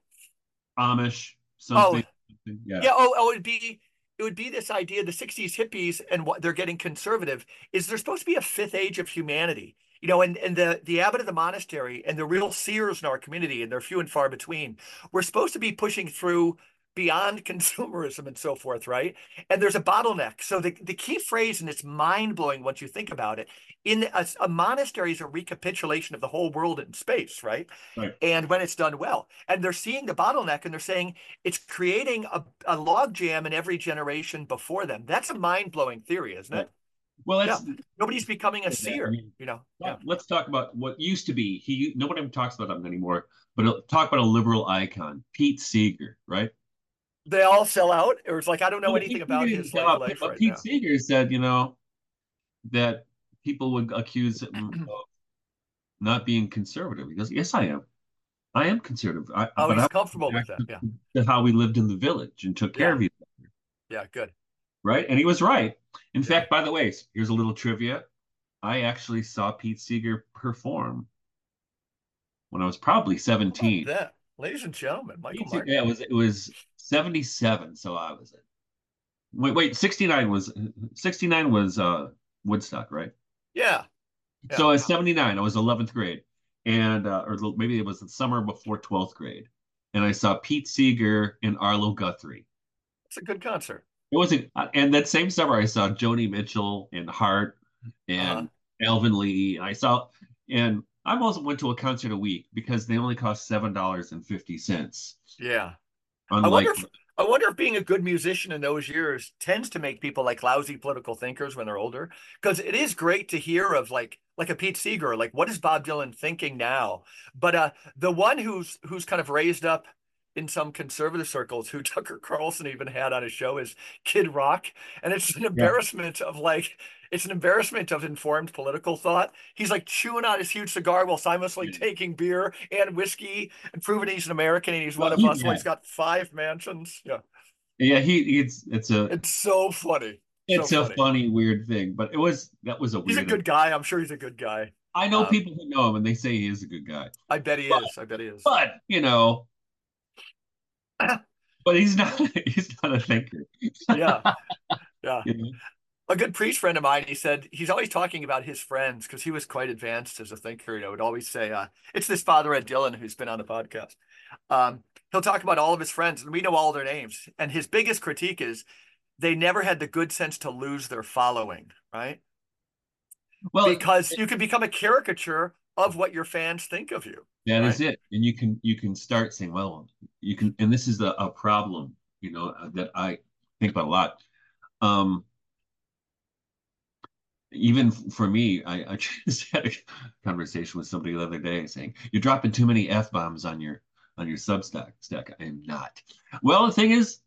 Amish, something. Oh, yeah. yeah, oh, oh, it'd be... It would be this idea, the sixties hippies and what they're getting conservative is there's supposed to be a fifth age of humanity, you know, and, and the, the abbot of the monastery and the real seers in our community, and they're few and far between. We're supposed to be pushing through beyond consumerism and so forth, right? And there's a bottleneck. So the, the key phrase, and it's mind-blowing once you think about it, in a, a monastery is a recapitulation of the whole world in space, right? right? And when it's done well. And they're seeing the bottleneck and they're saying it's creating a, a logjam in every generation before them. That's a mind-blowing theory, isn't it? Well, it's, yeah. nobody's becoming a seer, I mean, you know? Well, yeah. Let's talk about what used to be, he nobody talks about him anymore, but talk about a liberal icon, Pete Seeger, right? They all sell out. It was like, I don't know well, anything about his life right now. Pete Seeger said, you know, that people would accuse him of not being conservative. He goes, yes, I am. I am conservative. I, oh, he's I comfortable with that, yeah. That's how we lived in the village and took care yeah. of each other. Yeah, good. Right? And he was right. In yeah. fact, by the way, here's a little trivia. I actually saw Pete Seeger perform when I was probably seventeen. That? Ladies and gentlemen, Michael Martin. Yeah, it was, it was seventy-seven, so I was it. Wait, wait, sixty-nine was sixty-nine was uh, Woodstock, right? Yeah. yeah. So I was seventy-nine. I was eleventh grade, and uh, or maybe it was the summer before twelfth grade, and I saw Pete Seeger and Arlo Guthrie. It's a good concert. It wasn't, and that same summer I saw Joni Mitchell and Hart and uh-huh. Alvin Lee. I saw and. I also went to a concert a week because they only cost seven dollars and fifty cents. Yeah, Unlike I wonder. If, I wonder if being a good musician in those years tends to make people like lousy political thinkers when they're older. Because it is great to hear of like like a Pete Seeger, like what is Bob Dylan thinking now? But uh, the one who's who's kind of raised up in some conservative circles, who Tucker Carlson even had on his show, is Kid Rock, and it's an embarrassment yeah. of like. It's an embarrassment of informed political thought. He's like chewing on his huge cigar while simultaneously yeah. taking beer and whiskey and proving he's an American and he's well, one of he, us. Yeah. He's got five mansions. Yeah. Yeah. He, it's, it's a, it's so funny. It's so a funny. funny, weird thing, but it was, that was a weird. He's a good event. guy. I'm sure he's a good guy. I know um, people who know him and they say he is a good guy. I bet he but, is. I bet he is. But, you know, but he's not, he's not a thinker. yeah. Yeah. You know? A good priest friend of mine, he said, he's always talking about his friends because he was quite advanced as a thinker. You know, would always say, uh, it's this Father Ed Dillon who's been on the podcast. Um, he'll talk about all of his friends and we know all their names. And his biggest critique is they never had the good sense to lose their following, right? Well, because it, you can become a caricature of what your fans think of you. That right? is it. And you can, you can start saying, well, you can, and this is a, a problem, you know, that I think about a lot. Um, Even for me, I, I just had a conversation with somebody the other day saying, you're dropping too many F-bombs on your on your Substack stack. I am not. Well, the thing is,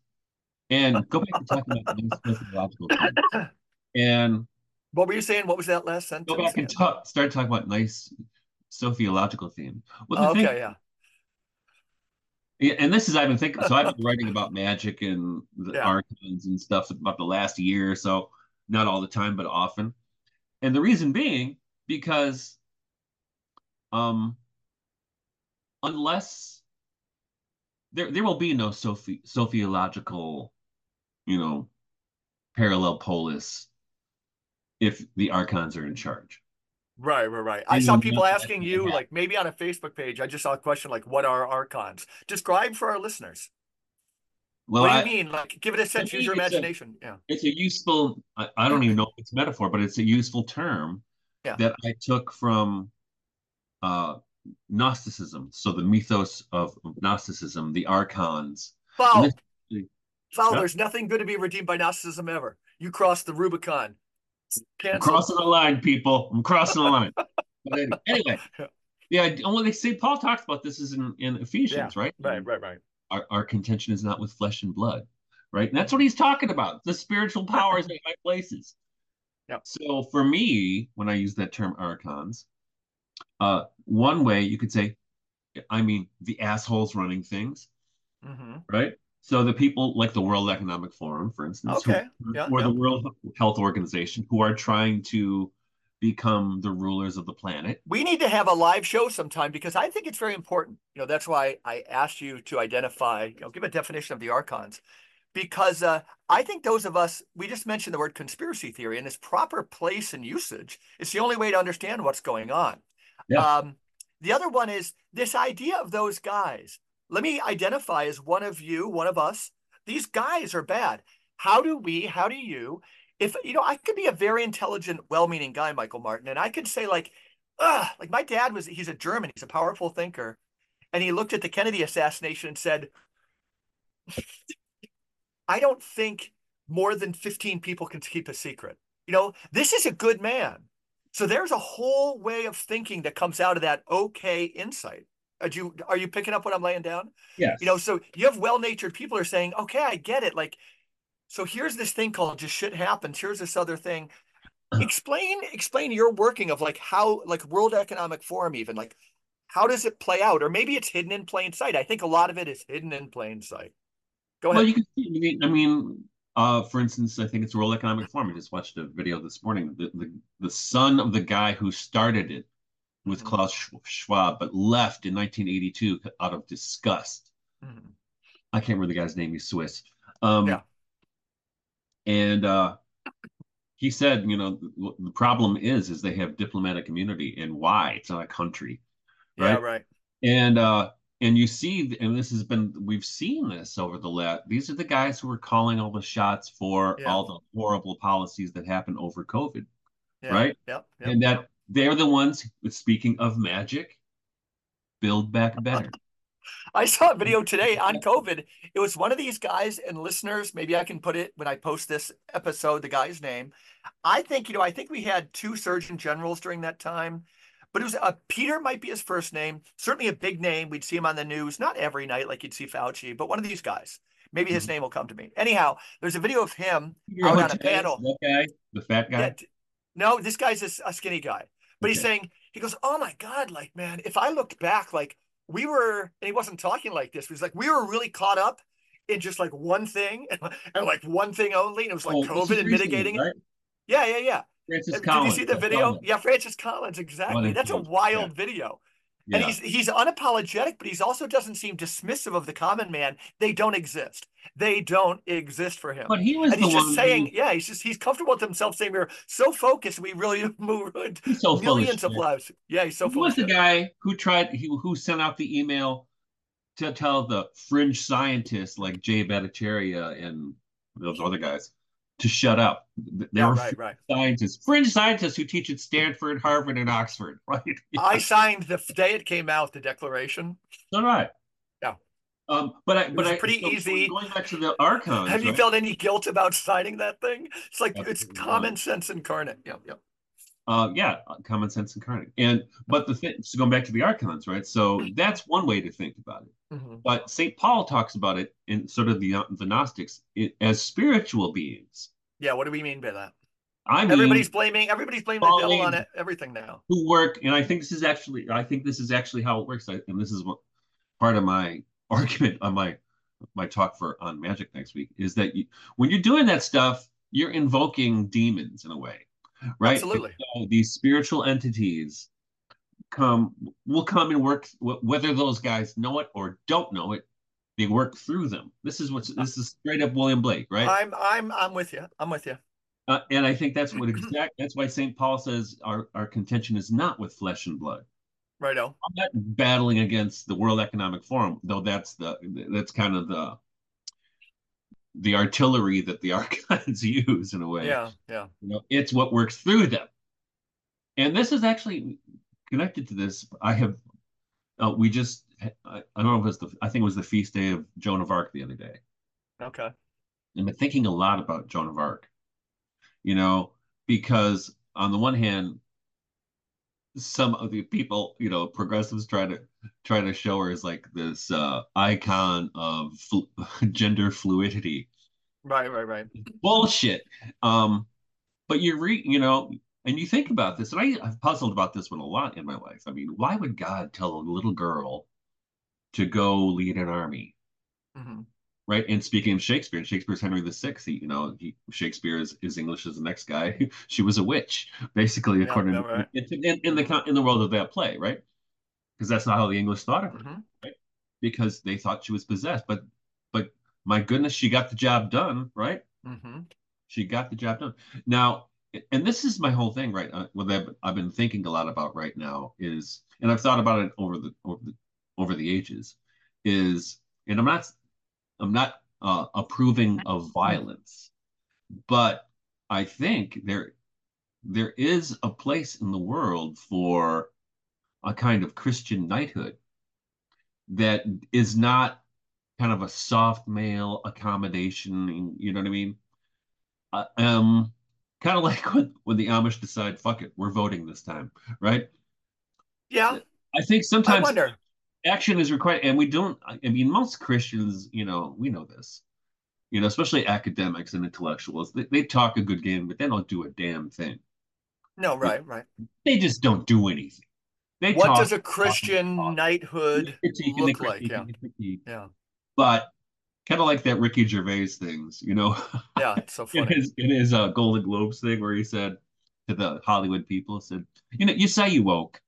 and go back to talking about nice and what were you saying? What was that last sentence? Go back again? and talk, start talking about nice sociological themes. Well, the oh, thing, okay, yeah. Yeah, and this is I've been thinking. So I've been writing about magic and the yeah. arcans and stuff about the last year or so. Not all the time, but often. And the reason being, because um, unless there there will be no sophi sociological, you know, parallel polis if the archons are in charge. Right, right, right. I saw people asking you, like maybe on a Facebook page, I just saw a question like, what are archons? Describe for our listeners. Well, what do you I, mean? Like, give it a sense. Use your imagination. A, yeah, it's a useful. I, I don't even know if it's a metaphor, but it's a useful term yeah. that I took from uh, Gnosticism. So the mythos of Gnosticism, the archons. Foul. This, Foul. Yeah. There's nothing good to be redeemed by Gnosticism ever. You crossed the Rubicon. Cancel. I'm crossing the line, people. I'm crossing the line. But anyway, yeah. Only Saint Paul talks about this is in, in Ephesians, yeah, right? Right. Right. Right. Our, our contention is not with flesh and blood, right? And that's what he's talking about. The spiritual powers in high places. Yep. So for me, when I use that term archons, uh, one way you could say, I mean, the assholes running things, mm-hmm. right? So the people like the World Economic Forum, for instance, okay. who, yeah, or yeah. the World Health Organization, who are trying to become the rulers of the planet. We need to have a live show sometime because I think it's very important. You know, that's why I asked you to identify, you know, give a definition of the archons, because uh, I think those of us, we just mentioned the word conspiracy theory in its proper place and usage. It's the only way to understand what's going on. Yeah. Um, the other one is this idea of those guys. Let me identify as one of you, one of us. These guys are bad. How do we, how do you, If, you know, I could be a very intelligent, well-meaning guy, Michael Martin, and I could say, like, ugh, like my dad was, he's a German, he's a powerful thinker. And he looked at the Kennedy assassination and said, I don't think more than fifteen people can keep a secret. You know, this is a good man. So there's a whole way of thinking that comes out of that okay insight. Are you, are you picking up what I'm laying down? Yes. You know, so you have well-natured people are saying, okay, I get it. Like, so here's this thing called just shit happens. Here's this other thing. Explain, explain your working of like how, like World Economic Forum even, like how does it play out? Or maybe it's hidden in plain sight. I think a lot of it is hidden in plain sight. Go ahead. Well, you can see, I mean, uh, for instance, I think it's World Economic Forum. I just watched a video this morning. The, the, the son of the guy who started it with mm-hmm. Klaus Schwab, but left in nineteen eighty-two out of disgust. Mm-hmm. I can't remember the guy's name. He's Swiss. Um, yeah. And uh, he said, you know, the, the problem is, is they have diplomatic immunity, and why? It's not a country, right? Yeah, right. And uh, and you see, and this has been, we've seen this over the last. These are the guys who are calling all the shots for yeah. all the horrible policies that happened over COVID, yeah. right? Yep, yep, and that yep. they're the ones. Speaking of magic, build back better. I saw a video today on COVID. It was one of these guys and listeners. Maybe I can put it when I post this episode, the guy's name. I think, you know, I think we had two surgeon generals during that time, but it was a Peter might be his first name. Certainly a big name. We'd see him on the news, not every night like you'd see Fauci, but one of these guys. Maybe his mm-hmm. name will come to me. Anyhow, there's a video of him You're out on a panel. That guy, the fat guy? That, no, this guy's a, a skinny guy. But okay. he's saying, he goes, oh my God, like, man, if I looked back, like, we were, and he wasn't talking like this. He was like, we were really caught up in just like one thing and, and like one thing only. And it was like oh, COVID and mitigating it. Right? Yeah, yeah, yeah. Francis Did Collins, you see the video? Collins. Yeah, Francis Collins, exactly. That's a wild yeah. video. Yeah. And he's he's unapologetic, but he also doesn't seem dismissive of the common man. They don't exist. They don't exist for him. But he was and the he's one just saying, who... yeah, he's just he's comfortable with himself saying we're so focused, we really ruined so millions of lives. Yeah, he's so he full was of the shit. Guy who tried he, who sent out the email to tell the fringe scientists like Jay Bhattacharya and those other guys to shut up. There yeah, were right, right. scientists, fringe scientists who teach at Stanford, Harvard, and Oxford, right? Yeah. I signed the day it came out, the Declaration. All right. Yeah. Um, but I, it but was I, pretty so easy. Going back to the archons. Have you right? felt any guilt about signing that thing? It's like Absolutely. It's common sense incarnate. Yeah, yeah. Uh, yeah, common sense incarnate. And but the thing, so going back to the archons, right? So that's one way to think about it. Mm-hmm. But Saint Paul talks about it in sort of the the Gnostics it, as spiritual beings. Yeah, what do we mean by that? I mean, everybody's blaming everybody's blaming the devil on it, everything now. Who work, and I think this is actually I think this is actually how it works. I, and this is what part of my argument on my my talk for on magic next week is that you, when you're doing that stuff, you're invoking demons in a way. Right, absolutely. So these spiritual entities come will come and work whether those guys know it or don't know it. They work through them. This is what's this is straight up William Blake, right? I'm I'm I'm with you. I'm with you. Uh, and I think that's what exact. That's why Saint Paul says our our contention is not with flesh and blood. Right. I'm not battling against the World Economic Forum, though. That's the that's kind of the the artillery that the archons use in a way. Yeah, yeah. You know, it's what works through them. And this is actually connected to this. I have, uh, we just, I, I don't know if it's the, I think it was the feast day of Joan of Arc the other day. Okay. And I've been thinking a lot about Joan of Arc, you know, because on the one hand, some of the people, you know, progressives try to try to show her as like this uh, icon of fl gender fluidity. Right, right, right. Bullshit. Um, but you re you know, and you think about this, and I, I've puzzled about this one a lot in my life. I mean, why would God tell a little girl to go lead an army? Mm-hmm. Right. And speaking of Shakespeare, Shakespeare's Henry the Sixth, he, you know, he, Shakespeare is, is English as the next guy. She was a witch, basically, yeah, according yeah, right. to in, in the in the world of that play, right? Because that's not how the English thought of her, mm-hmm. right? Because they thought she was possessed. But but my goodness, she got the job done, right? Mm-hmm. She got the job done. Now, and this is my whole thing, right? Uh, what I've, I've been thinking a lot about right now is, and I've thought about it over the over the over the ages, is, and I'm not. I'm not uh, approving of violence, but I think there there is a place in the world for a kind of Christian knighthood that is not kind of a soft male accommodation, you know what I mean? Uh, um, kind of like when, when the Amish decide, fuck it, we're voting this time, right? Yeah. I think sometimes... I wonder. Action is required, and we don't, I mean, most Christians, you know, we know this, you know, especially academics and intellectuals, they, they talk a good game, but they don't do a damn thing. No, right, they, right. They just don't do anything. They what talk, does a Christian talk, knighthood look like? Yeah. yeah. But kind of like that Ricky Gervais things, you know. Yeah, it's so funny. in his, in his uh, Golden Globes thing where he said to the Hollywood people, said, you know, you say you woke.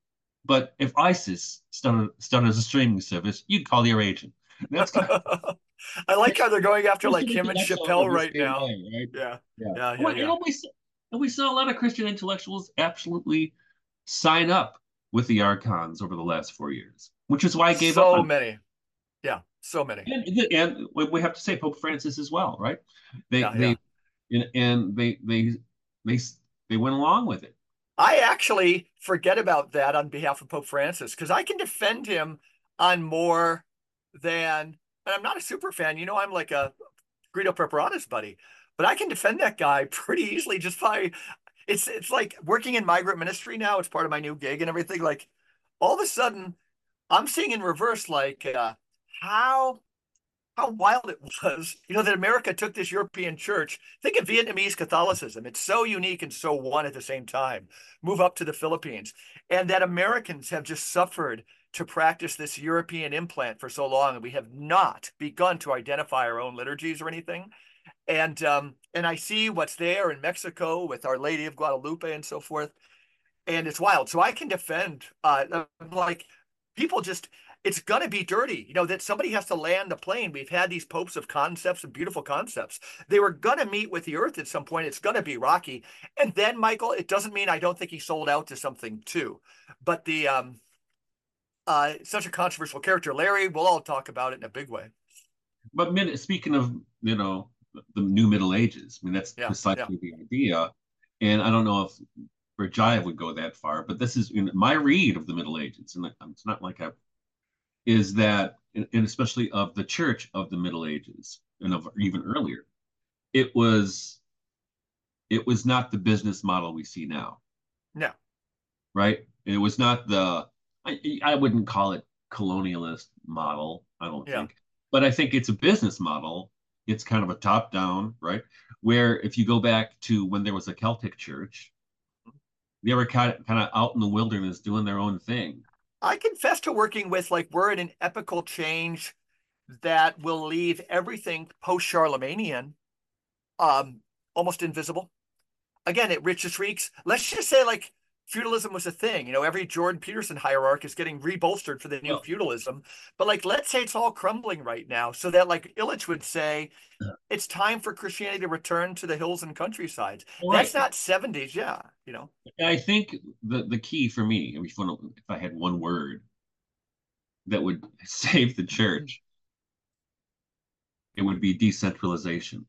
But if ISIS started, started as a streaming service, you'd call your agent. That's kind of, I like how they're going after like him and Chappelle right now. Way, right? Yeah, yeah, yeah. yeah, well, yeah. And, we saw, and we saw a lot of Christian intellectuals absolutely sign up with the archons over the last four years, which is why I gave so up. So many, yeah, so many. And, and we have to say Pope Francis as well, right? They, yeah, they, yeah. and they, they, they, they went along with it. I actually forget about that on behalf of Pope Francis because I can defend him on more than, and I'm not a super fan, you know, I'm like a Guido Preparata's buddy, but I can defend that guy pretty easily just by, it's, it's like working in migrant ministry now, it's part of my new gig and everything. Like all of a sudden I'm seeing in reverse, like uh, how, how wild it was, you know, that America took this European church. Think of Vietnamese Catholicism. It's so unique and so one at the same time. Move up to the Philippines. And that Americans have just suffered to practice this European implant for so long. And we have not begun to identify our own liturgies or anything. And, um, and I see what's there in Mexico with Our Lady of Guadalupe and so forth. And it's wild. So I can defend, uh, like, people just... It's going to be dirty, you know, that somebody has to land the plane. We've had these popes of concepts and beautiful concepts. They were going to meet with the earth at some point. It's going to be rocky. And then, Michael, it doesn't mean I don't think he sold out to something too. But the um, uh, such a controversial character, Larry, we'll all talk about it in a big way. But speaking of, you know, the new Middle Ages, I mean, that's yeah, precisely yeah. the idea. And I don't know if Bergiaev would go that far, but this is in my read of the Middle Ages. And it's not like I've is that, and especially of the church of the Middle Ages, and of even earlier, it was, it was not the business model we see now. No. Right? It was not the, I, I wouldn't call it colonialist model, I don't yeah. think. But I think it's a business model. It's kind of a top-down, right? Where if you go back to when there was a Celtic church, they were kind of, kind of out in the wilderness doing their own thing. I confess to working with, like, we're at an epical change that will leave everything post-Charlemagnian um, almost invisible. Again, it just reeks. Let's just say, like, feudalism was a thing. You know, every Jordan Peterson hierarchy is getting rebolstered for the new oh. feudalism. But, like, let's say it's all crumbling right now so that, like, Illich would say, yeah. it's time for Christianity to return to the hills and countrysides. Right. That's not seventies, yeah, you know. I think the, the key for me, if I had one word that would save the church, it would be decentralization.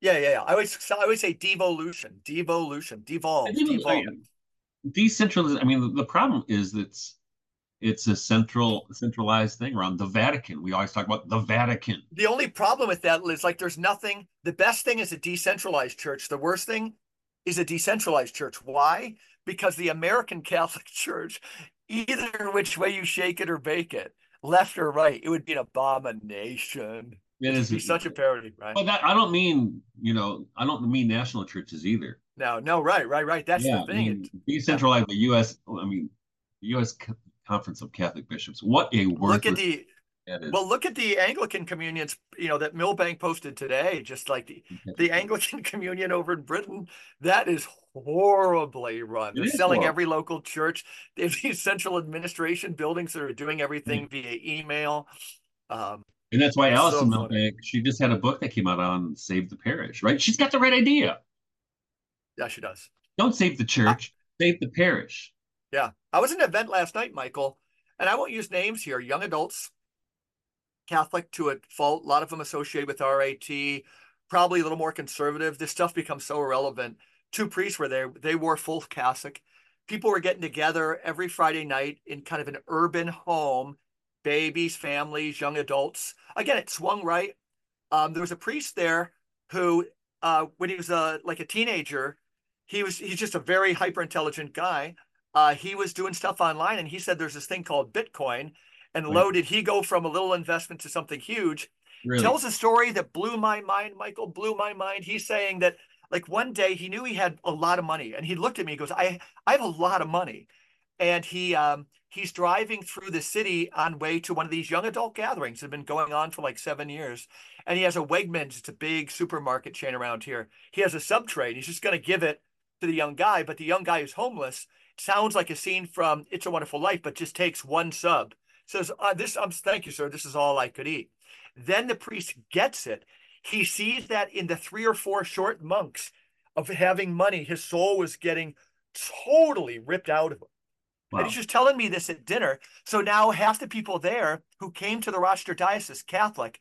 Yeah, yeah, yeah. I would, I would say devolution, devolution, devolve, devolve. Decentralization. I mean, the, the problem is that it's, it's a central, centralized thing around the Vatican. We always talk about the Vatican. The only problem with that is, like, there's nothing. The best thing is a decentralized church. The worst thing is a decentralized church. Why? Because the American Catholic Church, either which way you shake it or bake it, left or right, it would be an abomination. It is, it's such a parody, right? But that, I don't mean, you know, I don't mean national churches either. No, no, right, right, right. That's yeah, the thing. I mean, decentralized the U S I mean, the U S Conference of Catholic Bishops. What a worthless. Look at the that is. Well, look at the Anglican communions. You know that Milbank posted today. Just like the the Anglican communion over in Britain, that is horribly run. They're selling horrible. Every local church. They have these central administration buildings that are doing everything mm-hmm. via email. Um, And that's why Alison so Milbank, she just had a book that came out on Save the Parish, right? She's got the right idea. Yeah, she does. Don't save the church, I, save the parish. Yeah. I was at an event last night, Michael, and I won't use names here. Young adults, Catholic to a fault, a lot of them associated with R A T, probably a little more conservative. This stuff becomes so irrelevant. Two priests were there. They wore full cassock. People were getting together every Friday night in kind of an urban home. Babies, families, young adults. Again, it swung right. Um, there was a priest there who, uh, when he was a, like a teenager, he was he's just a very hyper-intelligent guy. Uh, he was doing stuff online, and he said there's this thing called Bitcoin, and right. Lo, did he go from a little investment to something huge. Really? Tells a story that blew my mind, Michael, blew my mind. He's saying that, like, one day he knew he had a lot of money, and he looked at me, he goes, I, I have a lot of money. And he um, he's driving through the city on way to one of these young adult gatherings that have been going on for like seven years. And he has a Wegmans. It's a big supermarket chain around here. He has a sub trade. He's just going to give it to the young guy. But the young guy is homeless. Sounds like a scene from It's a Wonderful Life, but just takes one sub. Says, uh, "This, um, thank you, sir. This is all I could eat." Then the priest gets it. He sees that in the three or four short months of having money, his soul was getting totally ripped out of him. Wow. And he's just telling me this at dinner. So now half the people there who came to the Rochester Diocese, Catholic,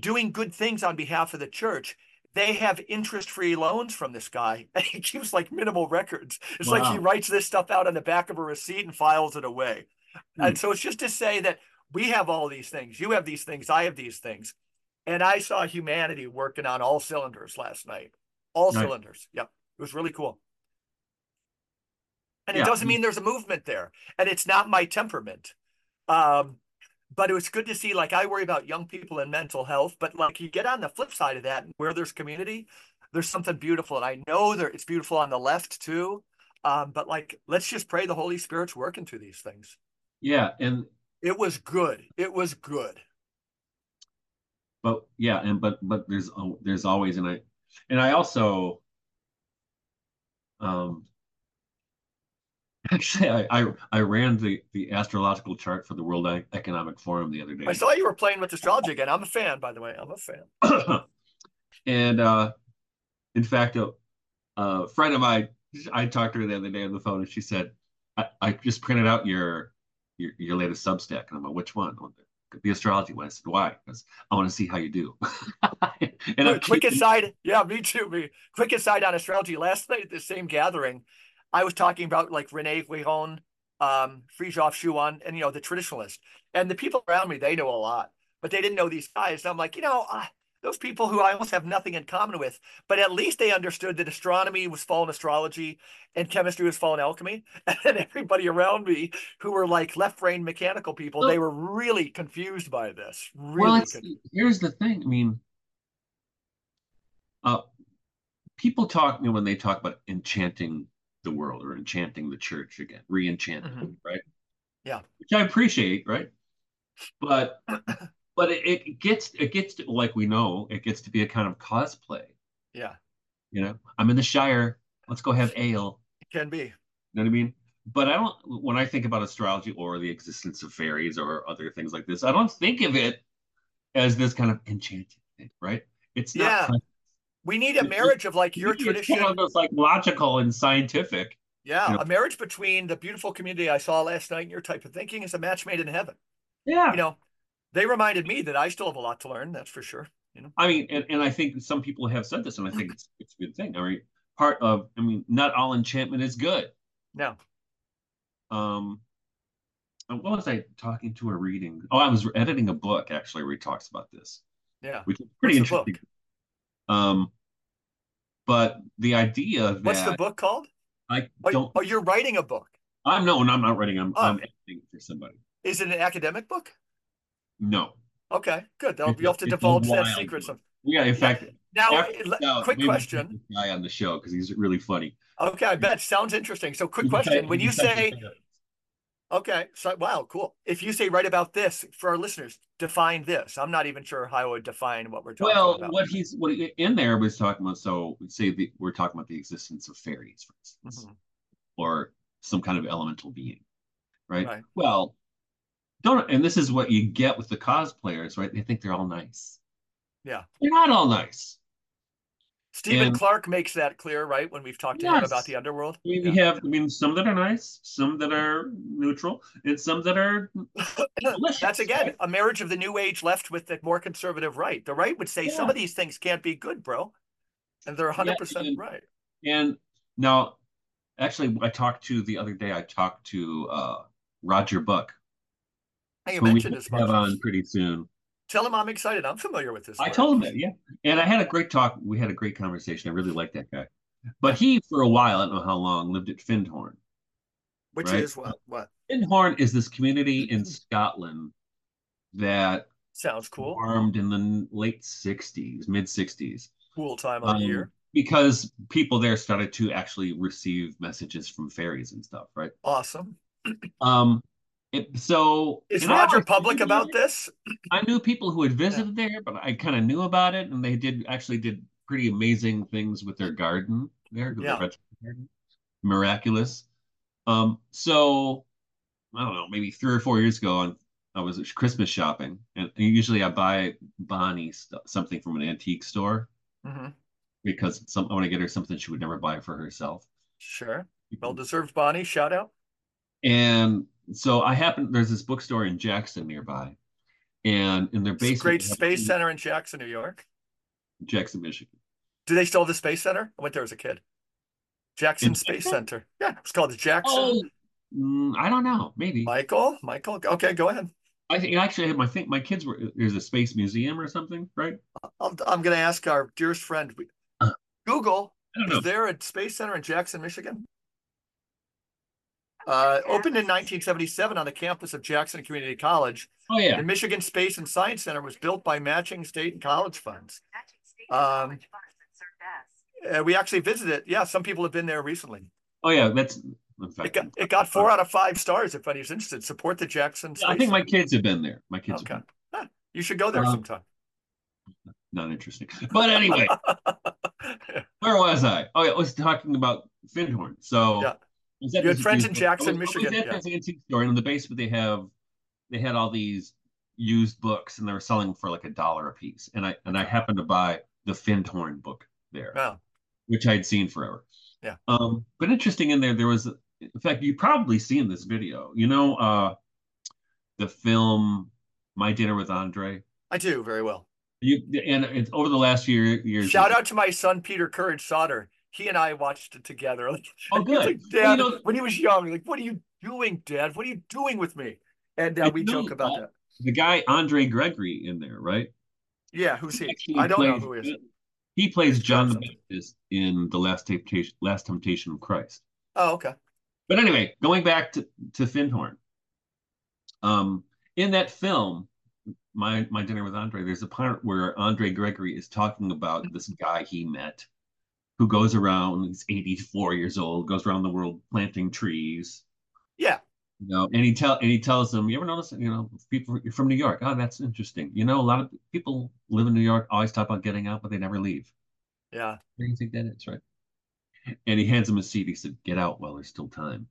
doing good things on behalf of the church, they have interest-free loans from this guy. And he keeps like minimal records. It's wow. like he writes this stuff out on the back of a receipt and files it away. Hmm. And so it's just to say that we have all these things. You have these things. I have these things. And I saw humanity working on all cylinders last night. All nice. Cylinders. Yep. It was really cool. And yeah. It doesn't mean there's a movement there. And it's not my temperament. Um, but it was good to see, like, I worry about young people and mental health. But, like, you get on the flip side of that, and where there's community, there's something beautiful. And I know there, it's beautiful on the left, too. Um, but, like, let's just pray the Holy Spirit's working through these things. Yeah. And it was good. It was good. But, yeah. And, but, but there's, there's always, and I, and I also, um, actually, I, I I ran the, the astrological chart for the World Economic Forum the other day. I saw you were playing with astrology again. I'm a fan, by the way. I'm a fan. And uh, in fact, a, a friend of mine, I talked to her the other day on the phone, and she said, I, I just printed out your, your your latest Substack. And I'm like, which one? The astrology one. I said, why? Because I want to see how you do. And a quick aside. Yeah, me too. Me. Quick aside on astrology. Last night at the same gathering, I was talking about, like, Rene Guéron, um, Fridtjof Schumann, and, you know, the traditionalists. And the people around me, they know a lot, but they didn't know these guys. And I'm like, you know, uh, those people who I almost have nothing in common with, but at least they understood that astronomy was fallen astrology and chemistry was fallen alchemy. And then everybody around me who were, like, left-brain mechanical people, well, they were really confused by this. Really well, confused. Here's the thing. I mean, uh, people talk, you know, when they talk about enchanting the world or encanting the church again, re-enchanting, mm-hmm. right? Yeah, which I appreciate, right? But but it, it gets it gets to, like, we know it gets to be a kind of cosplay. Yeah, you know, I'm in the Shire. Let's go have ale. It can be. You know what I mean? But I don't. When I think about astrology or the existence of fairies or other things like this, I don't think of it as this kind of enchanting thing, right? It's not. Yeah. Kind of, we need a marriage of, like, your tradition. It's like logical and scientific. Yeah, you know? A marriage between the beautiful community I saw last night and your type of thinking is a match made in heaven. Yeah. You know, they reminded me that I still have a lot to learn. That's for sure. You know, I mean, and, and I think some people have said this, and I think it's, it's a good thing. I mean, part of, I mean, not all enchantment is good. No. Um, and what was I talking to or reading? Oh, I was editing a book actually where he talks about this. Yeah, which is pretty What's interesting. Um, but the idea that What's the book called? I don't. Oh, you're writing a book. I'm no, and I'm not writing. I'm, oh. I'm editing for somebody. Is it an academic book? No. Okay, good. You'll have to divulge that secret. Some... Yeah, in fact. Now, after, let, uh, quick question. Guy on the show because he's really funny. Okay, I bet. Sounds interesting. So, quick question: when you say, okay, so wow, cool. If you say write about this for our listeners, define this. I'm not even sure how I would define what we're talking well, about. Well, what he's what he, in there was talking about. So, say the, we're talking about the existence of fairies, for instance, mm-hmm. or some kind of elemental being, right? right. Well. Don't, and this is what you get with the cosplayers, right? They think they're all nice. Yeah. They're not all nice. Stephen and, Clark makes that clear, right? When we've talked to yes. him about the underworld. I mean, yeah. We have, I mean, some that are nice, some that are neutral, and some that are delicious. That's, again, right? a marriage of the new age left with the more conservative right. The right would say yeah. some of these things can't be good, bro. And they're one hundred percent yeah, and, right. And now, actually, I talked to, the other day, I talked to uh, Roger Buck. You mentioned this have on pretty soon. Tell him I'm excited. I'm familiar with this. I word. told him that, yeah. And I had a great talk. We had a great conversation. I really like that guy. But he, for a while, I don't know how long, lived at Findhorn. Which right? is what? What? Findhorn is this community in Scotland that sounds cool. Formed in the late sixties, mid sixties. Cool time of um, year. Because people there started to actually receive messages from fairies and stuff, right? Awesome. Um. It, so is Roger public about this? I knew people who had visited yeah. there, but I kind of knew about it, and they did actually did pretty amazing things with their garden there. Yeah. The garden. Miraculous. Um, so I don't know, maybe three or four years ago, on I was Christmas shopping, and usually I buy Bonnie stuff, something from an antique store mm-hmm. because some, I want to get her something she would never buy for herself. Sure, well deserved, Bonnie. Shout out. And so I happen, there's this bookstore in Jackson nearby, and in their basement. It's a great space center in Jackson, New York. Jackson, Michigan. Do they still have the space center? I went there as a kid. Jackson in Space Jackson? Center. Yeah, it's called the Jackson. Oh, mm, I don't know. Maybe. Michael, Michael. Okay, go ahead. I think actually, I think my kids were, there's a space museum or something, right? I'm, I'm going to ask our dearest friend, Google, is there a space center in Jackson, Michigan? Uh, opened in nineteen seventy-seven on the campus of Jackson Community College. Oh, yeah. The Michigan Space and Science Center was built by matching state and college funds. Um, uh, we actually visited. Yeah, some people have been there recently. Oh, yeah. That's, in fact, it, got, it got four out of five stars if anybody's interested. Support the Jackson Space yeah, I think Center. My kids have been there. My kids okay. have been there. Huh. You should go there um, sometime. Not interesting. But anyway, where was I? Oh, yeah, I was talking about Findhorn. So. Yeah. You had friends in Jackson, oh, Michigan. Oh, yeah. Antique store, and in the basement they have, they had all these used books, and they were selling for like a dollar a piece. And I and I happened to buy the Findhorn book there, wow. which I'd seen forever. Yeah. Um, but interesting in there, there was, in fact, you've probably seen this video. You know, uh, the film My Dinner with Andre. I do very well. You and it's over the last few years. Shout out to my son Peter Courage Sauter. He and I watched it together. Like, oh, good. Like, Dad, well, you know, when he was young, like, what are you doing, Dad? What are you doing with me? And uh, we know, joke about uh, that. The guy, Andre Gregory, in there, right? Yeah, who's he? he I don't plays, know who he is. He plays John the Baptist in The Last Temptation, Last Temptation of Christ. Oh, okay. But anyway, going back to, to Findhorn. Um, in that film, My My Dinner with Andre, there's a part where Andre Gregory is talking about this guy he met who goes around, he's eighty-four years old, goes around the world planting trees. Yeah. You know, and he tell and he tells them, you ever notice, you know, people, you're from New York. Oh, that's interesting. You know, a lot of people live in New York, always talk about getting out, but they never leave. Yeah. What do you think that is, right? And he hands him a seat. He said, get out while there's still time.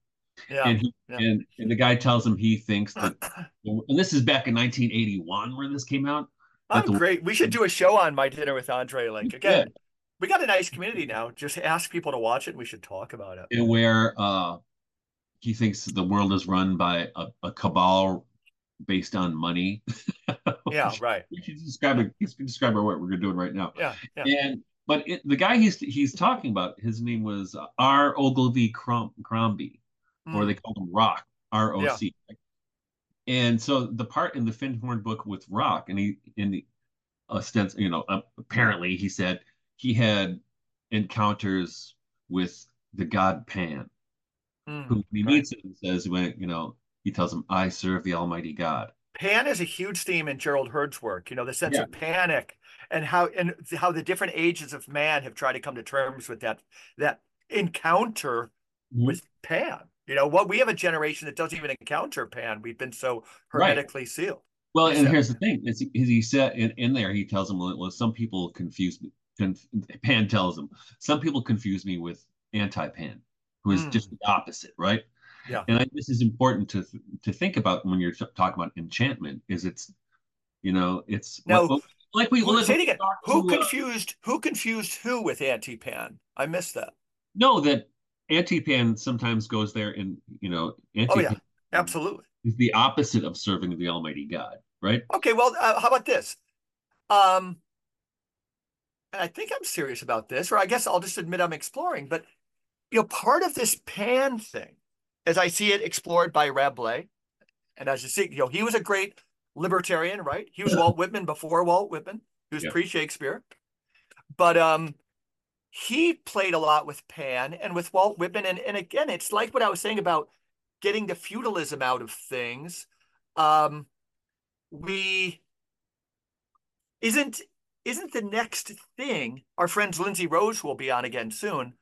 Yeah. And, he, yeah. And, and the guy tells him he thinks that, and this is back in nineteen eighty-one where this came out. Oh, great. We should do a show on My Dinner with Andre, like, again. Yeah. We got a nice community now. Just ask people to watch it. And we should talk about it. And where uh, he thinks the world is run by a, a cabal based on money. Yeah, should, right. We should describe it, describe what we're doing right now. Yeah, yeah. And but it, the guy he's he's talking about, his name was R. Ogilvy Crom Crombie, mm. or they call him Rock, R O C. Yeah. And so the part in the Findhorn book with Rock, and he in the ostens, you know, apparently he said he had encounters with the god Pan, mm, who he right. meets him and says, when you know, he tells him, "I serve the Almighty God." Pan is a huge theme in Gerald Hurd's work, you know, the sense yeah. of panic and how and how the different ages of man have tried to come to terms with that that encounter mm-hmm. with Pan. You know, what we have a generation that doesn't even encounter Pan. We've been so hermetically right. sealed. Well, and so, here's the thing: is he, he said in, in there, he tells him, "Well, some people confuse me." Conf Pan tells him, "Some people confuse me with anti-Pan, who is mm. just the opposite, right?" Yeah. And I think this is important to th to think about when you're talking about enchantment. Is it's, you know, it's now, like, like we well, say it again. Who confused uh, who confused who with anti-Pan? I missed that. No, that anti-Pan sometimes goes there, and you know, anti-Pan oh yeah, absolutely is the opposite of serving the Almighty God, right? Okay, well, uh, how about this? Um, I think I'm serious about this, or I guess I'll just admit I'm exploring. But you know, part of this Pan thing, as I see it explored by Rabelais, and as you see, you know, he was a great libertarian, right? He was Walt Whitman before Walt Whitman. He was yeah. pre-Shakespeare, but um. he played a lot with Pan and with Walt Whitman. And, and again, it's like what I was saying about getting the feudalism out of things. Um, we isn't, isn't the next thing, our friends Lindsay Rose will be on again soon,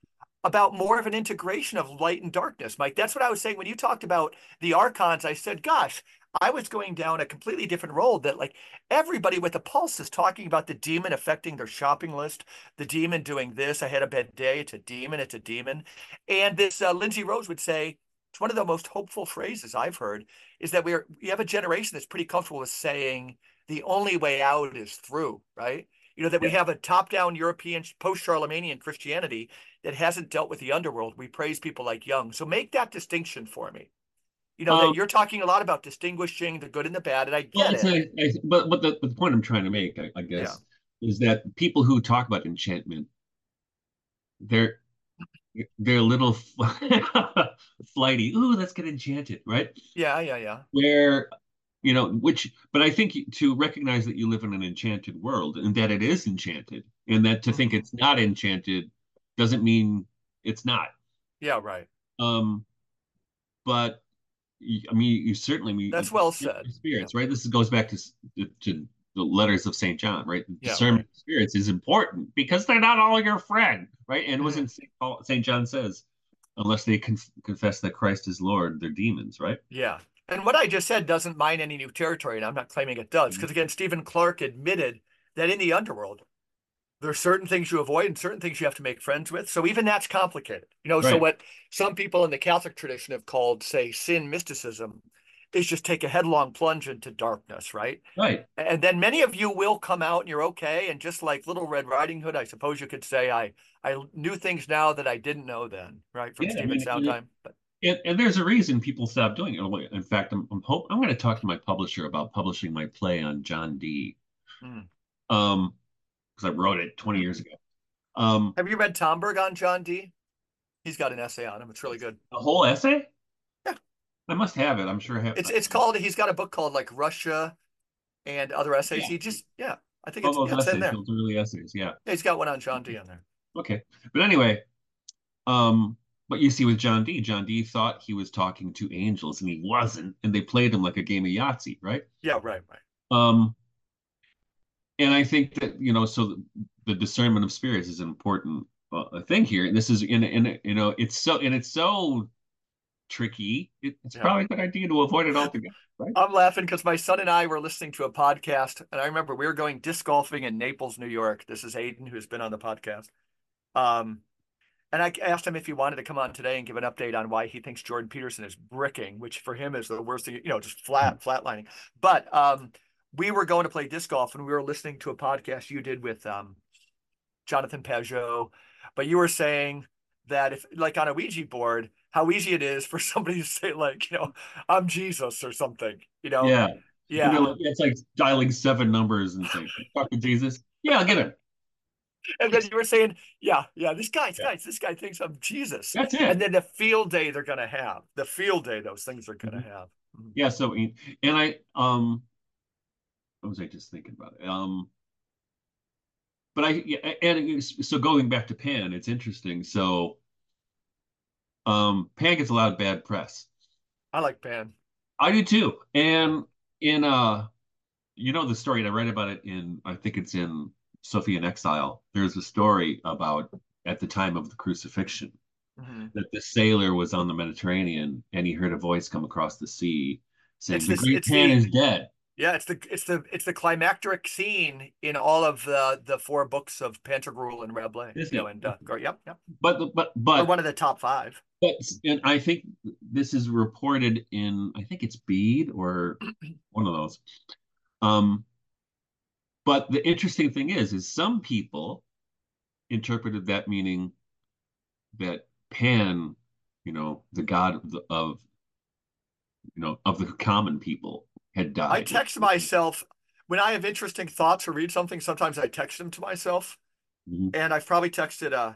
about more of an integration of light and darkness, Mike. That's what I was saying when you talked about the archons. I said, gosh, I was going down a completely different road that like everybody with a pulse is talking about the demon affecting their shopping list, the demon doing this. I had a bad day. It's a demon. It's a demon. And this uh, Lindsay Rose would say, it's one of the most hopeful phrases I've heard, is that we are, we have a generation that's pretty comfortable with saying the only way out is through, right? You know, that yeah. we have a top-down European post-Charlemagnian Christianity that hasn't dealt with the underworld. We praise people like Jung. So make that distinction for me. You know, um, that you're talking a lot about distinguishing the good and the bad, and I get well, it. I, I, but but the, but the point I'm trying to make, I, I guess, yeah. is that people who talk about enchantment, they're they're a little flighty. Ooh, let's get enchanted, right? Yeah, yeah, yeah. Where, you know, which, but I think to recognize that you live in an enchanted world and that it is enchanted, and that to mm-hmm. think it's not enchanted doesn't mean it's not. Yeah, right. Um, but. I mean, you certainly mean that's well said. Spirits, yeah. right? This goes back to to the letters of Saint John, right? The yeah, discernment right. of spirits is important because they're not all your friend, right? And mm-hmm. wasn't Saint Paul, Saint John says, unless they conf confess that Christ is Lord, they're demons, right? Yeah. And what I just said doesn't mine any new territory, and I'm not claiming it does, because mm-hmm. again, Stephen Clark admitted that in the underworld, there are certain things you avoid and certain things you have to make friends with. So even that's complicated. You know, right. so what some people in the Catholic tradition have called, say, sin mysticism is just take a headlong plunge into darkness, right? Right. And then many of you will come out and you're okay. And just like Little Red Riding Hood, I suppose you could say, I I knew things now that I didn't know then, right? From yeah, Stephen I mean, Sondheim. But and, and there's a reason people stop doing it. In fact, I'm I'm, hope, I'm going to talk to my publisher about publishing my play on John Dee. Mm. Um. Because I wrote it twenty years ago. Um, Have you read Tomberg on John Dee? He's got an essay on him. It's really good. A whole essay? Yeah. I must have it. I'm sure I have. It's it's called. He's got a book called like Russia and Other Essays. Yeah. He just yeah. I think it's, it's essays, in there. Those early essays. Yeah. He's got one on John Dee on there. Okay, but anyway, um, but you see with John Dee, John Dee thought he was talking to angels, and he wasn't, and they played him like a game of Yahtzee, right? Yeah. Right. Right. Um. And I think that, you know, so the discernment of spirits is an important uh, thing here. And this is, in, in, you know, it's so, and it's so tricky. It, it's yeah. probably a good idea to avoid it altogether, right? I'm laughing because my son and I were listening to a podcast. And I remember we were going disc golfing in Naples, New York. This is Aiden, who's been on the podcast. Um, and I asked him if he wanted to come on today and give an update on why he thinks Jordan Peterson is bricking, which for him is the worst thing, you know, just flat, flatlining. But, um, we were going to play disc golf and we were listening to a podcast you did with um, Jonathan Peugeot, but you were saying that if like on a Ouija board, how easy it is for somebody to say, like, you know, I'm Jesus or something, you know? Yeah. Yeah. You know, it's like dialing seven numbers and saying, fucking Jesus. Yeah, I'll get him. And then you were saying, yeah, yeah, this guy's yeah. guys, this guy thinks I'm Jesus. That's it. And then the field day they're going to have, the field day those things are going to mm-hmm. have. Mm-hmm. Yeah, so, and I, um, what was I just thinking about it? Um, but I, yeah, and so going back to Pan, it's interesting. So um, Pan gets a lot of bad press. I like Pan. I do too. And in, uh, you know, the story, and I read about it in, I think it's in Sophie in Exile, there's a story about at the time of the crucifixion mm-hmm. that the sailor was on the Mediterranean and he heard a voice come across the sea saying, it's the this, great Pan the, is dead. Yeah, it's the it's the it's the climacteric scene in all of the the four books of Pantagruel and Rabelais. You know, and uh, yep, yep. But but but or one of the top five. But and I think this is reported in I think it's Bede or one of those. Um, but the interesting thing is, is some people interpreted that meaning that Pan, you know, the god of, the, of you know of the common people. Had died. I text myself when I have interesting thoughts or read something. Sometimes I text them to myself, mm-hmm. and I've probably texted uh,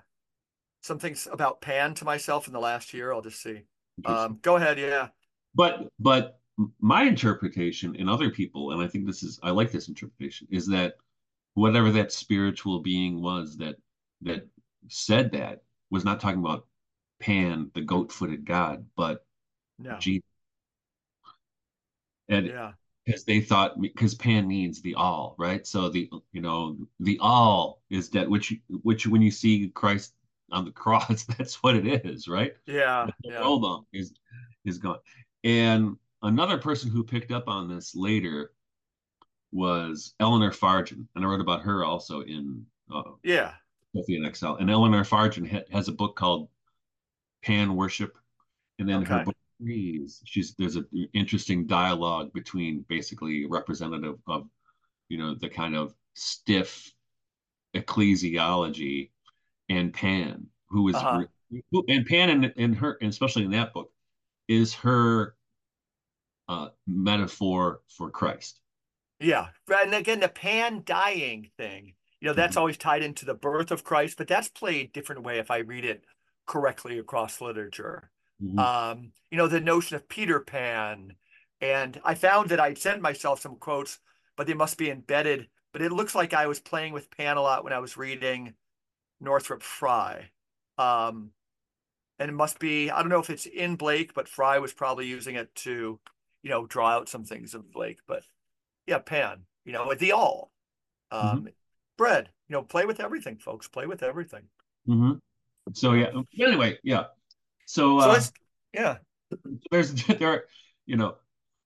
some things about Pan to myself in the last year. I'll just see. Um, go ahead, yeah. But but my interpretation and other people, and I think this is I like this interpretation, is that whatever that spiritual being was that that said that was not talking about Pan, the goat-footed god, but no. Jesus. And yeah, because they thought, because Pan means the all, right? So the, you know, the all is dead, which, which when you see Christ on the cross, that's what it is, right? Yeah. The yeah. All is, is gone. And another person who picked up on this later was Eleanor Fargen. And I wrote about her also in uh, yeah, Sophie in Exile. And Eleanor Fargen ha has a book called Pan Worship. And then okay. her book, She's there's an interesting dialogue between basically representative of, you know, the kind of stiff ecclesiology and Pan, who is uh-huh. who, and Pan and, and her, and especially in that book, is her uh, metaphor for Christ. Yeah, right. And again, the Pan dying thing, you know, that's mm-hmm. always tied into the birth of Christ, but that's played a different way if I read it correctly across literature. Mm-hmm. Um, you know, the notion of Peter Pan. And I found that I'd sent myself some quotes, but they must be embedded. But it looks like I was playing with Pan a lot when I was reading Northrop Frye. Um, and it must be, I don't know if it's in Blake, but Frye was probably using it to, you know, draw out some things of Blake. But yeah, Pan, you know, with the all. Um, mm-hmm. Bread, you know, play with everything, folks. Play with everything. Mm-hmm. So yeah, anyway, yeah. So, so uh, yeah, there's there, are, you know,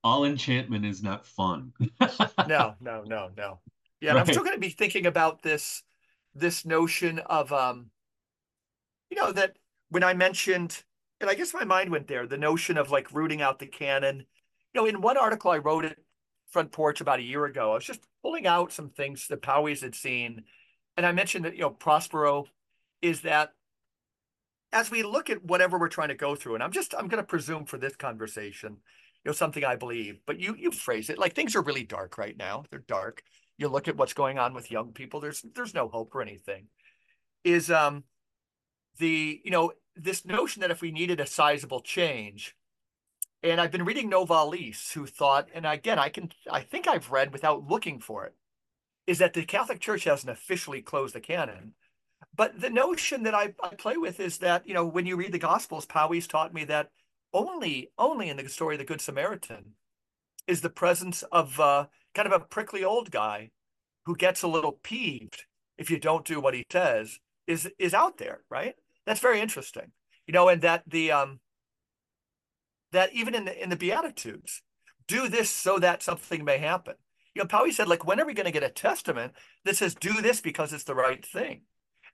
all enchantment is not fun. no, no, no, no. Yeah, right. And I'm still going to be thinking about this, this notion of, um, you know, that when I mentioned, and I guess my mind went there, the notion of like rooting out the canon. You know, in one article I wrote at Front Porch about a year ago, I was just pulling out some things that Powys had seen, and I mentioned that, you know, Prospero is that. As we look at whatever we're trying to go through, and I'm just, I'm going to presume for this conversation, you know, something I believe, but you, you phrase it like things are really dark right now. They're dark. You look at what's going on with young people. There's, there's no hope or anything is um, the, you know, this notion that if we needed a sizable change, and I've been reading Novalis, who thought, and again, I can, I think I've read without looking for it, is that the Catholic Church hasn't officially closed the canon. But the notion that I, I play with is that, you know, when you read the Gospels, Powys taught me that only only in the story of the Good Samaritan is the presence of uh, kind of a prickly old guy who gets a little peeved if you don't do what he says is is out there, right? That's very interesting, you know, and that the um, that even in the in the Beatitudes, do this so that something may happen. You know, Powys said, like, when are we going to get a testament that says do this because it's the right thing?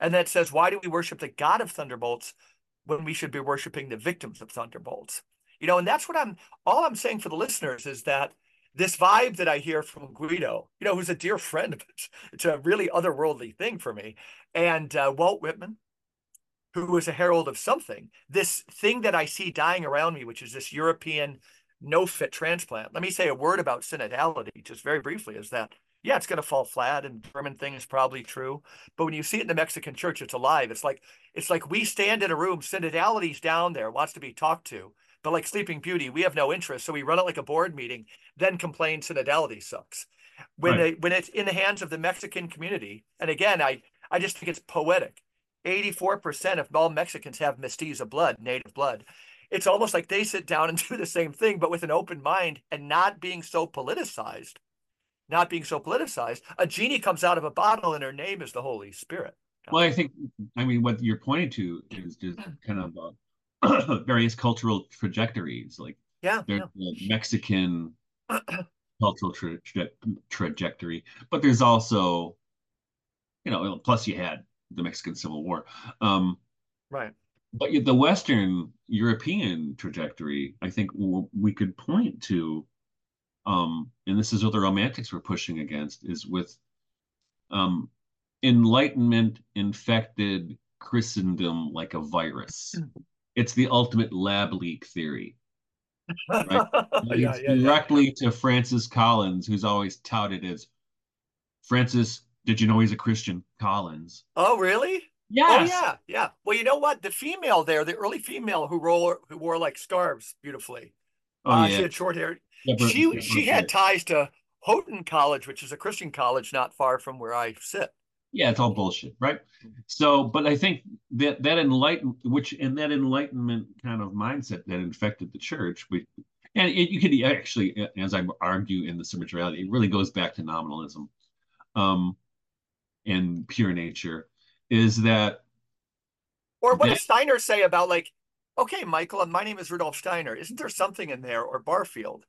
And that says, why do we worship the God of thunderbolts when we should be worshiping the victims of thunderbolts? You know, and that's what I'm, all I'm saying for the listeners is that this vibe that I hear from Guido, you know, who's a dear friend, it's, it's a really otherworldly thing for me. And uh, Walt Whitman who was a herald of something, this thing that I see dying around me, which is this European no-fit transplant. Let me say a word about synodality, just very briefly, is that, yeah, it's going to fall flat, and the German thing is probably true. But when you see it in the Mexican church, it's alive. It's like, it's like we stand in a room, synodality's down there, wants to be talked to. But like Sleeping Beauty, we have no interest, so we run it like a board meeting, then complain synodality sucks. When, right. they, when it's in the hands of the Mexican community, and again, I, I just think it's poetic. eighty-four percent of all Mexicans have mestizo blood, native blood. It's almost like they sit down and do the same thing, but with an open mind and not being so politicized, not being so politicized. A genie comes out of a bottle and her name is the Holy Spirit. Well, I think, I mean, what you're pointing to is just kind of uh, various cultural trajectories, like yeah, there's yeah. the Mexican cultural tra tra trajectory, but there's also, you know, plus you had the Mexican Civil War. Um, right. But the Western European trajectory, I think we could point to, um, and this is what the Romantics were pushing against, is with um, Enlightenment-infected Christendom like a virus. It's the ultimate lab leak theory. Right? yeah, yeah, directly yeah. to Francis Collins, who's always touted as, Francis, did you know he's a Christian? Collins. Oh, really? Yes. Oh, yeah, yeah. Well, you know what? The female there, the early female who, roll, who wore like scarves beautifully. Oh, uh, yeah. She had short hair. Never, she never she had it. ties to Houghton College, which is a Christian college not far from where I sit. Yeah, it's all bullshit, right? So, but I think that that enlightenment, which and that enlightenment kind of mindset that infected the church, we, and it, you could actually, as I argue in the Symmetrality, it really goes back to nominalism, um, and pure nature. Is that, or what that, does Steiner say about, like, okay, Michael, my name is Rudolf Steiner. Isn't there something in there? Or Barfield,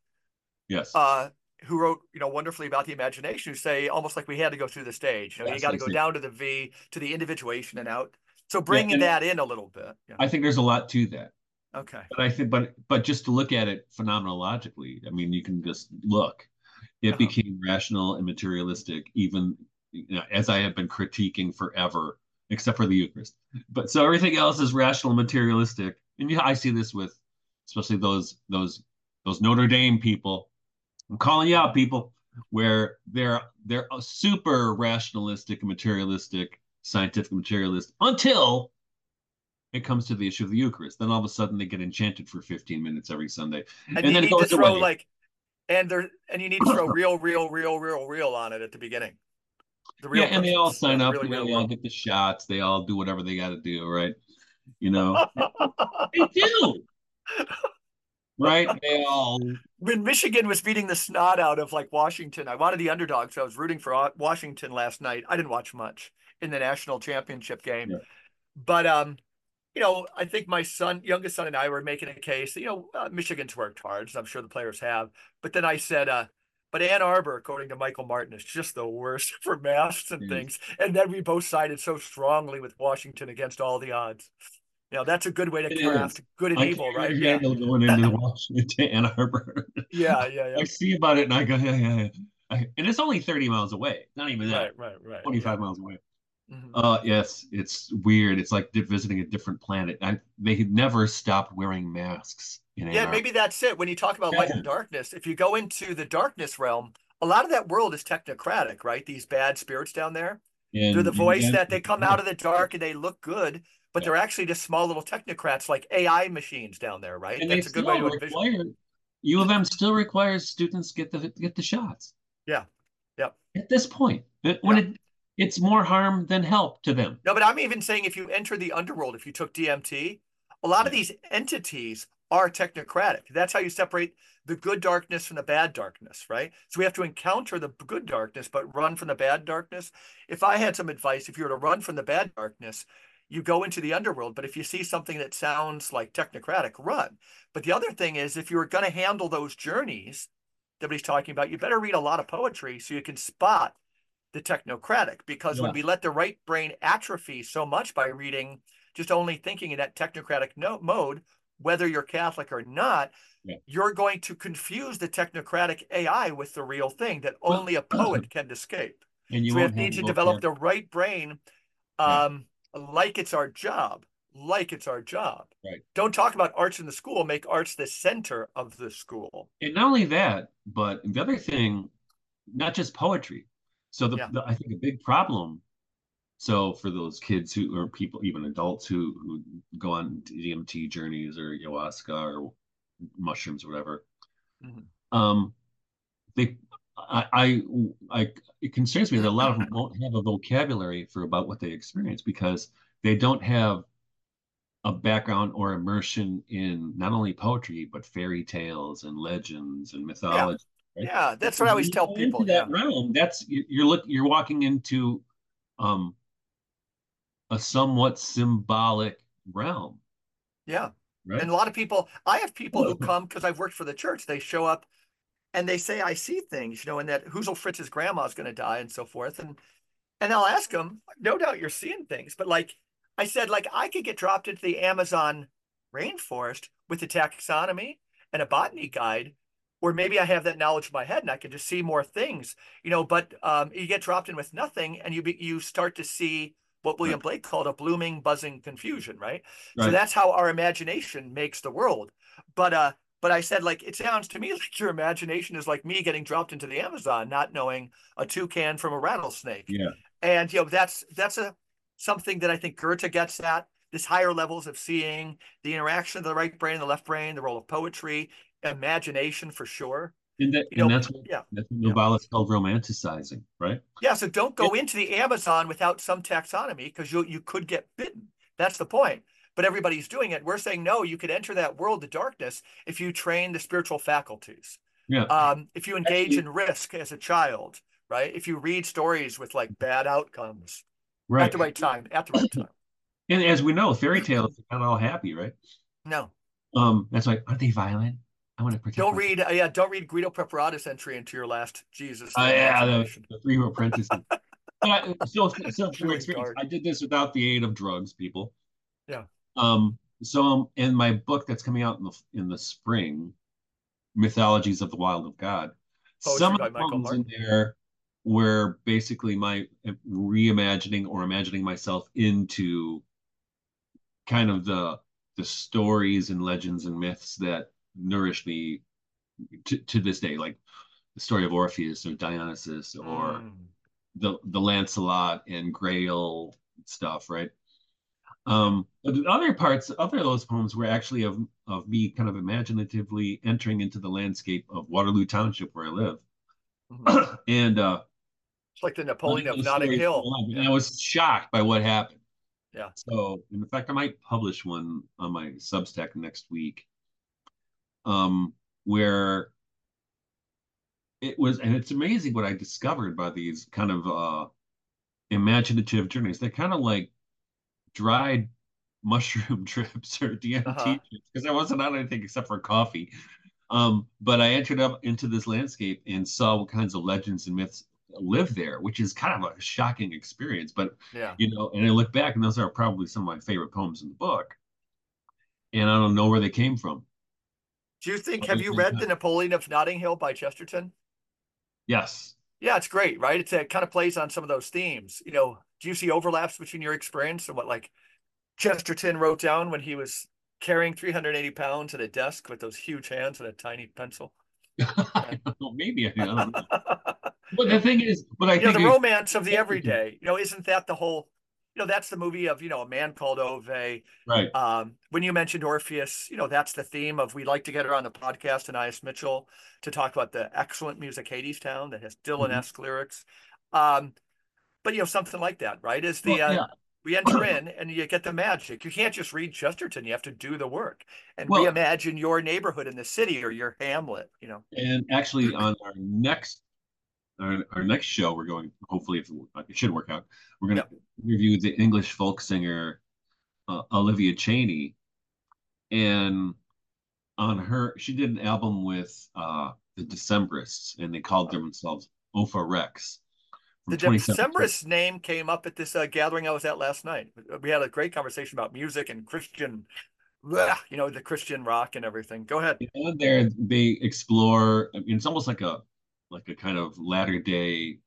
yes, uh, who wrote, you know, wonderfully about the imagination, who say almost like we had to go through the stage. You know, yes, you got to go down to the V, to the individuation and out. So bringing yeah, that in a little bit. Yeah. I think there's a lot to that. Okay, but I think, but but just to look at it phenomenologically, I mean, you can just look. It uh-huh. became rational and materialistic, even you know, as I have been critiquing forever. Except for the Eucharist. But so everything else is rational and materialistic. And yeah, I see this with especially those those those Notre Dame people. I'm calling you out, people, where they're they're a super rationalistic and materialistic, scientific materialist, until it comes to the issue of the Eucharist. Then all of a sudden they get enchanted for fifteen minutes every Sunday. And, and you then need it goes to throw away. like and there and you need to throw real, real, real, real, real on it at the beginning. The real yeah, and they all sign up, really, and they really all get the shots, they all do whatever they got to do, right? You know, they do, right? They all. When Michigan was beating the snot out of like Washington, I wanted the underdog, so I was rooting for Washington last night. I didn't watch much in the national championship game, yeah. but um, you know, I think my son, youngest son, and I were making a case that, you know, uh, Michigan's worked hard, as I'm sure the players have, but then I said, uh. But Ann Arbor, according to Michael Martin, is just the worst for masks and things. And then we both sided so strongly with Washington against all the odds. You know, that's a good way to it craft is. good and I evil, right? Yeah. Going into Washington, Ann Arbor. Yeah, yeah, yeah. I see about it and I go, yeah, yeah, yeah. And it's only thirty miles away. Not even that. Right, right, right. twenty-five yeah. miles away. Mm-hmm. Uh, yes, it's weird. It's like visiting a different planet. I, they never stopped wearing masks. Yeah, maybe that's it. When you talk about yeah. light and darkness, if you go into the darkness realm, a lot of that world is technocratic, right? These bad spirits down there. And they're the voice and, that they come out of the dark and they look good, but yeah. they're actually just small little technocrats like A I machines down there, right? And that's a good way to envision. U of M still requires students get the get the shots. Yeah. Yep. At this point. When yeah. it it's more harm than help to them. No, but I'm even saying if you enter the underworld, if you took D M T, a lot of these entities are technocratic. That's how you separate the good darkness from the bad darkness, right? So we have to encounter the good darkness, but run from the bad darkness. If I had some advice, if you were to run from the bad darkness, you go into the underworld. But if you see something that sounds like technocratic, run. But the other thing is, if you're going to handle those journeys that he's talking about, you better read a lot of poetry so you can spot the technocratic. Because yeah. when we let the right brain atrophy so much by reading, just only thinking in that technocratic no mode, whether you're Catholic or not, yeah. you're going to confuse the technocratic A I with the real thing that well, only a poet can escape. And you so we need to develop there. the right brain, um, yeah. like it's our job, like it's our job. Right. Don't talk about arts in the school. Make arts the center of the school. And not only that, but the other thing, not just poetry. So the, yeah. the I think a big problem. So for those kids who or people, even adults who, who go on D M T journeys or ayahuasca or mushrooms or whatever, mm-hmm. um, they I, I I it concerns me that a lot of them won't have a vocabulary for about what they experience because they don't have a background or immersion in not only poetry but fairy tales and legends and mythology. Yeah, right? yeah that's so what I always tell people. That yeah. realm, that's you're look you're walking into um. a somewhat symbolic realm. Yeah. Right? And a lot of people, I have people who come because I've worked for the church. They show up and they say, I see things, you know, and that Hoozle Fritz's grandma's going to die and so forth. And, and I'll ask them, no doubt you're seeing things. But like I said, like I could get dropped into the Amazon rainforest with a taxonomy and a botany guide, or maybe I have that knowledge in my head and I can just see more things, you know, but um, you get dropped in with nothing and you be, you start to see what William Blake called a blooming, buzzing confusion, right? right? So that's how our imagination makes the world. But uh, but I said, like, it sounds to me like your imagination is like me getting dropped into the Amazon, not knowing a toucan from a rattlesnake. Yeah. And, you know, that's that's a something that I think Goethe gets at, this higher levels of seeing the interaction of the right brain, the left brain, the role of poetry, imagination for sure. And, that, and know, that's what, yeah, what Novalis yeah. called romanticizing, right? Yeah, so don't go it, into the Amazon without some taxonomy because you you could get bitten. That's the point. But everybody's doing it. We're saying, no, you could enter that world, the darkness, if you train the spiritual faculties. Yeah. Um, if you engage Actually, in risk as a child, right? If you read stories with like bad outcomes right. at the right time, at the right time. And as we know, fairy tales are not all happy, right? No. Um, that's like, aren't they violent? I want to don't read, uh, yeah. Don't read Guido Preparata's entry into your last Jesus. Uh, yeah, the, the three apprentices. I, so, so really experience. I did this without the aid of drugs, people. Yeah. Um. So, um, in my book that's coming out in the in the spring, Mythologies of the Wild of God. Poetry some of the poems in there were basically my reimagining or imagining myself into kind of the the stories and legends and myths that nourish me to, to this day, like the story of Orpheus or Dionysus or mm. the the Lancelot and Grail stuff, right? Um, but the other parts, other of those poems were actually of of me kind of imaginatively entering into the landscape of Waterloo Township where I live, mm-hmm. and uh, it's like the Napoleon of Notting Hill. And I was shocked by what happened. Yeah. So, in fact, I might publish one on my Substack next week. Um, where it was, and it's amazing what I discovered by these kind of uh, imaginative journeys. They're kind of like dried mushroom trips or D M T uh-huh. trips because I wasn't on anything except for coffee. Um, but I entered up into this landscape and saw what kinds of legends and myths live there, which is kind of a shocking experience. But, yeah. you know, and I look back and those are probably some of my favorite poems in the book. And I don't know where they came from. Do you think, have you read The Napoleon of Notting Hill by Chesterton? Yes. Yeah, it's great, right? It's, it kind of plays on some of those themes. You know, do you see overlaps between your experience and what like Chesterton wrote down when he was carrying three hundred eighty pounds at a desk with those huge hands and a tiny pencil? I don't know, maybe. I don't know. But the thing is, but I you think know, the it, romance of the everyday, you know, isn't that the whole, you know, that's the movie of, you know, A Man Called Ove. Right. Um, when you mentioned Orpheus, you know, that's the theme of, we'd like to get her on the podcast, Anais Mitchell, to talk about the excellent music Hadestown that has Dylan-esque mm-hmm. lyrics. Um, but, you know, something like that, right? Is the, well, yeah. uh, we enter in and you get the magic. You can't just read Chesterton. You have to do the work and well, reimagine your neighborhood in the city or your hamlet, you know. And actually on our next Our, our next show, we're going, hopefully, if it should work out, we're going to yeah. interview the English folk singer, uh, Olivia Cheney. And on her, she did an album with uh, the Decembrists, and they called themselves Ofa Rex. The Decembrists name came up at this uh, gathering I was at last night. We had a great conversation about music and Christian, bleh, you know, the Christian rock and everything. Go ahead. And there, they explore, I mean, it's almost like a, like a kind of latter-day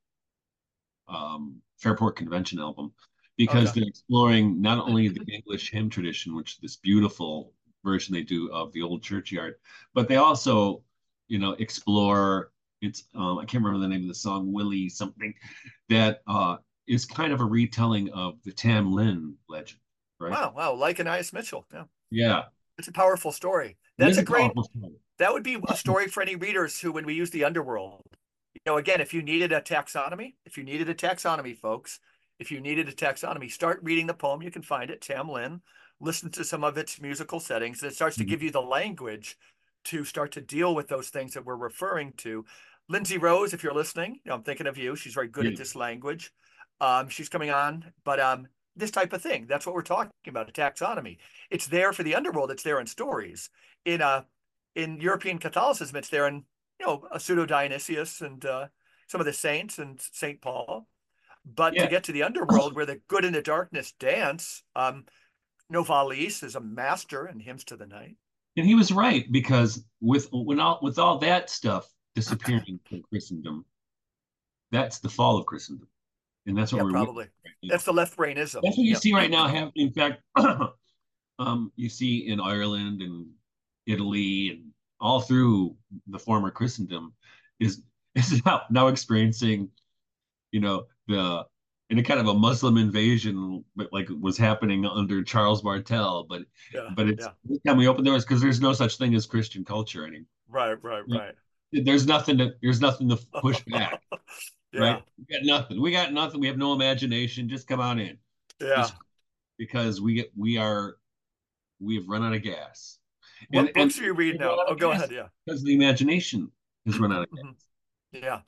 um, Fairport Convention album because okay. they're exploring not only the English hymn tradition, which is this beautiful version they do of the old churchyard, but they also, you know, explore it's um, I can't remember the name of the song, Willie something, that uh, is kind of a retelling of the Tam Lin legend, right? Wow, wow, like Ananias Mitchell. Yeah, yeah, it's a powerful story. That's a, a great. Story. That would be a story for any readers who, when we use the underworld, you know, again, if you needed a taxonomy, if you needed a taxonomy, folks, if you needed a taxonomy, start reading the poem. You can find it, Tam Lin. Listen to some of its musical settings. It starts to give you the language to start to deal with those things that we're referring to. Lindsay Rose, if you're listening, you know, I'm thinking of you. She's very good yeah. at this language. Um, she's coming on, but um, this type of thing, that's what we're talking about, a taxonomy. It's there for the underworld. It's there in stories. In a, in European Catholicism, it's there in, you know, a pseudo-Dionysius and uh, some of the saints and Saint Paul. But yeah. to get to the underworld where the good and the darkness dance, um, Novalis is a master in Hymns to the Night. And he was right, because with when all, with all that stuff disappearing from Christendom, that's the fall of Christendom. And that's what yeah, we're probably. Right, that's the left brainism. That's what you yep. see right now happening. In fact, um, you see in Ireland and Italy and all through the former Christendom is is now, now experiencing, you know, the in a kind of a Muslim invasion, but like was happening under Charles Martel. But yeah, but it's yeah. time we open doors, because there's no such thing as Christian culture anymore. Right, right, right. There's nothing to there's nothing to push back. yeah. Right, we got nothing. We got nothing. We have no imagination. Just come on in. Yeah, Just because we get we are we have run out of gas. What and, books and, are you reading now? Oh, go ahead. Yeah, because the imagination has run out of gas. Yeah,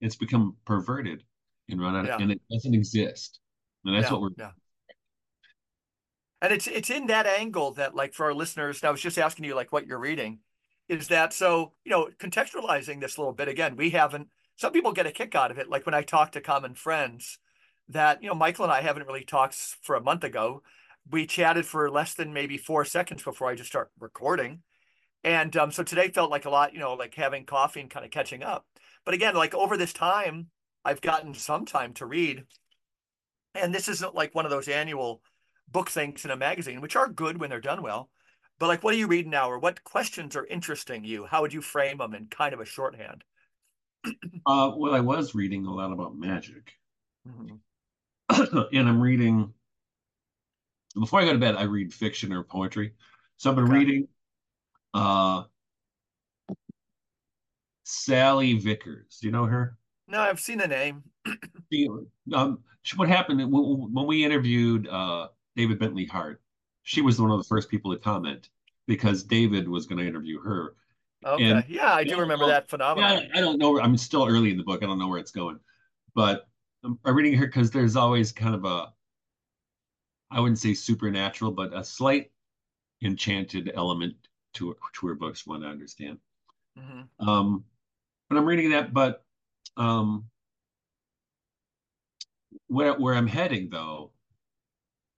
it's become perverted and run out, yeah. of, and it doesn't exist. And that's yeah, what we're. Yeah. And it's it's in that angle that, like, for our listeners, I was just asking you, like, what you're reading, is that so? You know, contextualizing this a little bit again. We haven't. Some people get a kick out of it, like when I talk to common friends, that you know, Michael and I haven't really talked for a month ago. We chatted for less than maybe four seconds before I just start recording. And um, so today felt like a lot, you know, like having coffee and kind of catching up. But again, like over this time, I've gotten some time to read. And this isn't like one of those annual book things in a magazine, which are good when they're done well. But like, what are you reading now? Or what questions are interesting you? How would you frame them in kind of a shorthand? uh, well, I was reading a lot about magic. Mm-hmm. And I'm reading... Before I go to bed, I read fiction or poetry. So I've been okay. reading uh, Sally Vickers. Do you know her? No, I've seen the name. she, um, she, what happened when we interviewed uh, David Bentley Hart, she was one of the first people to comment, because David was going to interview her. Okay. And, yeah, I do I remember know, that phenomenon. Yeah, I don't know. I'm still early in the book. I don't know where it's going. But I'm, I'm reading her because there's always kind of a, I wouldn't say supernatural, but a slight enchanted element to to her books, one I understand. Mm-hmm. Um, but I'm reading that. But um, where where I'm heading, though,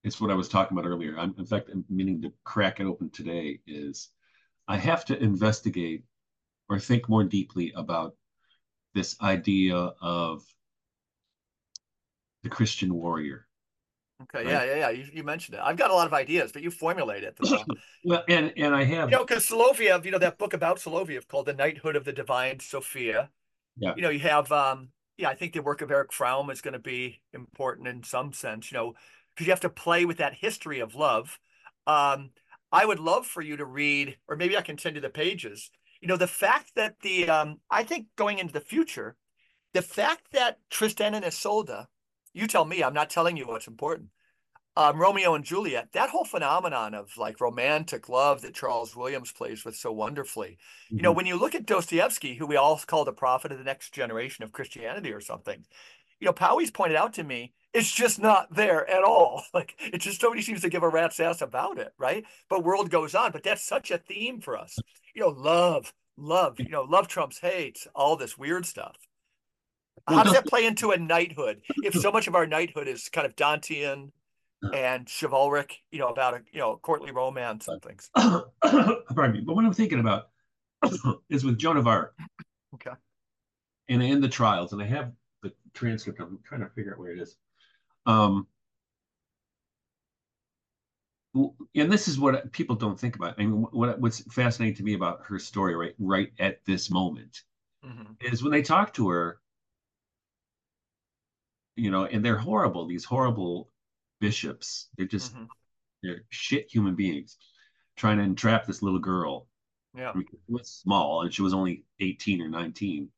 is what I was talking about earlier. I'm, in fact, I'm meaning to crack it open today. Is I have to investigate or think more deeply about this idea of the Christian warrior. Okay, right? yeah, yeah, yeah. You, you mentioned it. I've got a lot of ideas, but you formulate it. Well, and and I have... You know, because Soloviev, you know, that book about Soloviev called The Knighthood of the Divine Sophia. Yeah. You know, you have, um, yeah, I think the work of Eric Fromm is going to be important in some sense, you know, because you have to play with that history of love. Um, I would love for you to read, or maybe I can send you the pages, you know, the fact that the, um, I think going into the future, the fact that Tristan and Isolde, you tell me, I'm not telling you what's important. Um, Romeo and Juliet, that whole phenomenon of like romantic love that Charles Williams plays with so wonderfully. Mm-hmm. You know, when you look at Dostoevsky, who we all call the prophet of the next generation of Christianity or something, you know, Powys pointed out to me, it's just not there at all. Like, it just nobody seems to give a rat's ass about it, right? But world goes on. But that's such a theme for us. You know, love, love, you know, love trumps hate, all this weird stuff. How does that play into a knighthood? If so much of our knighthood is kind of Dantean and chivalric, you know, about a you know courtly romance and things. Pardon me, but what I'm thinking about is with Joan of Arc. Okay. And in the trials, and I have the transcript. I'm trying to figure out where it is. Um, and this is what people don't think about. I mean, what, what's fascinating to me about her story right, right at this moment mm-hmm. is when they talk to her, you know, and they're horrible, these horrible bishops. They're just, mm-hmm. they're shit human beings trying to entrap this little girl. Yeah. I mean, she was small and she was only eighteen or nineteen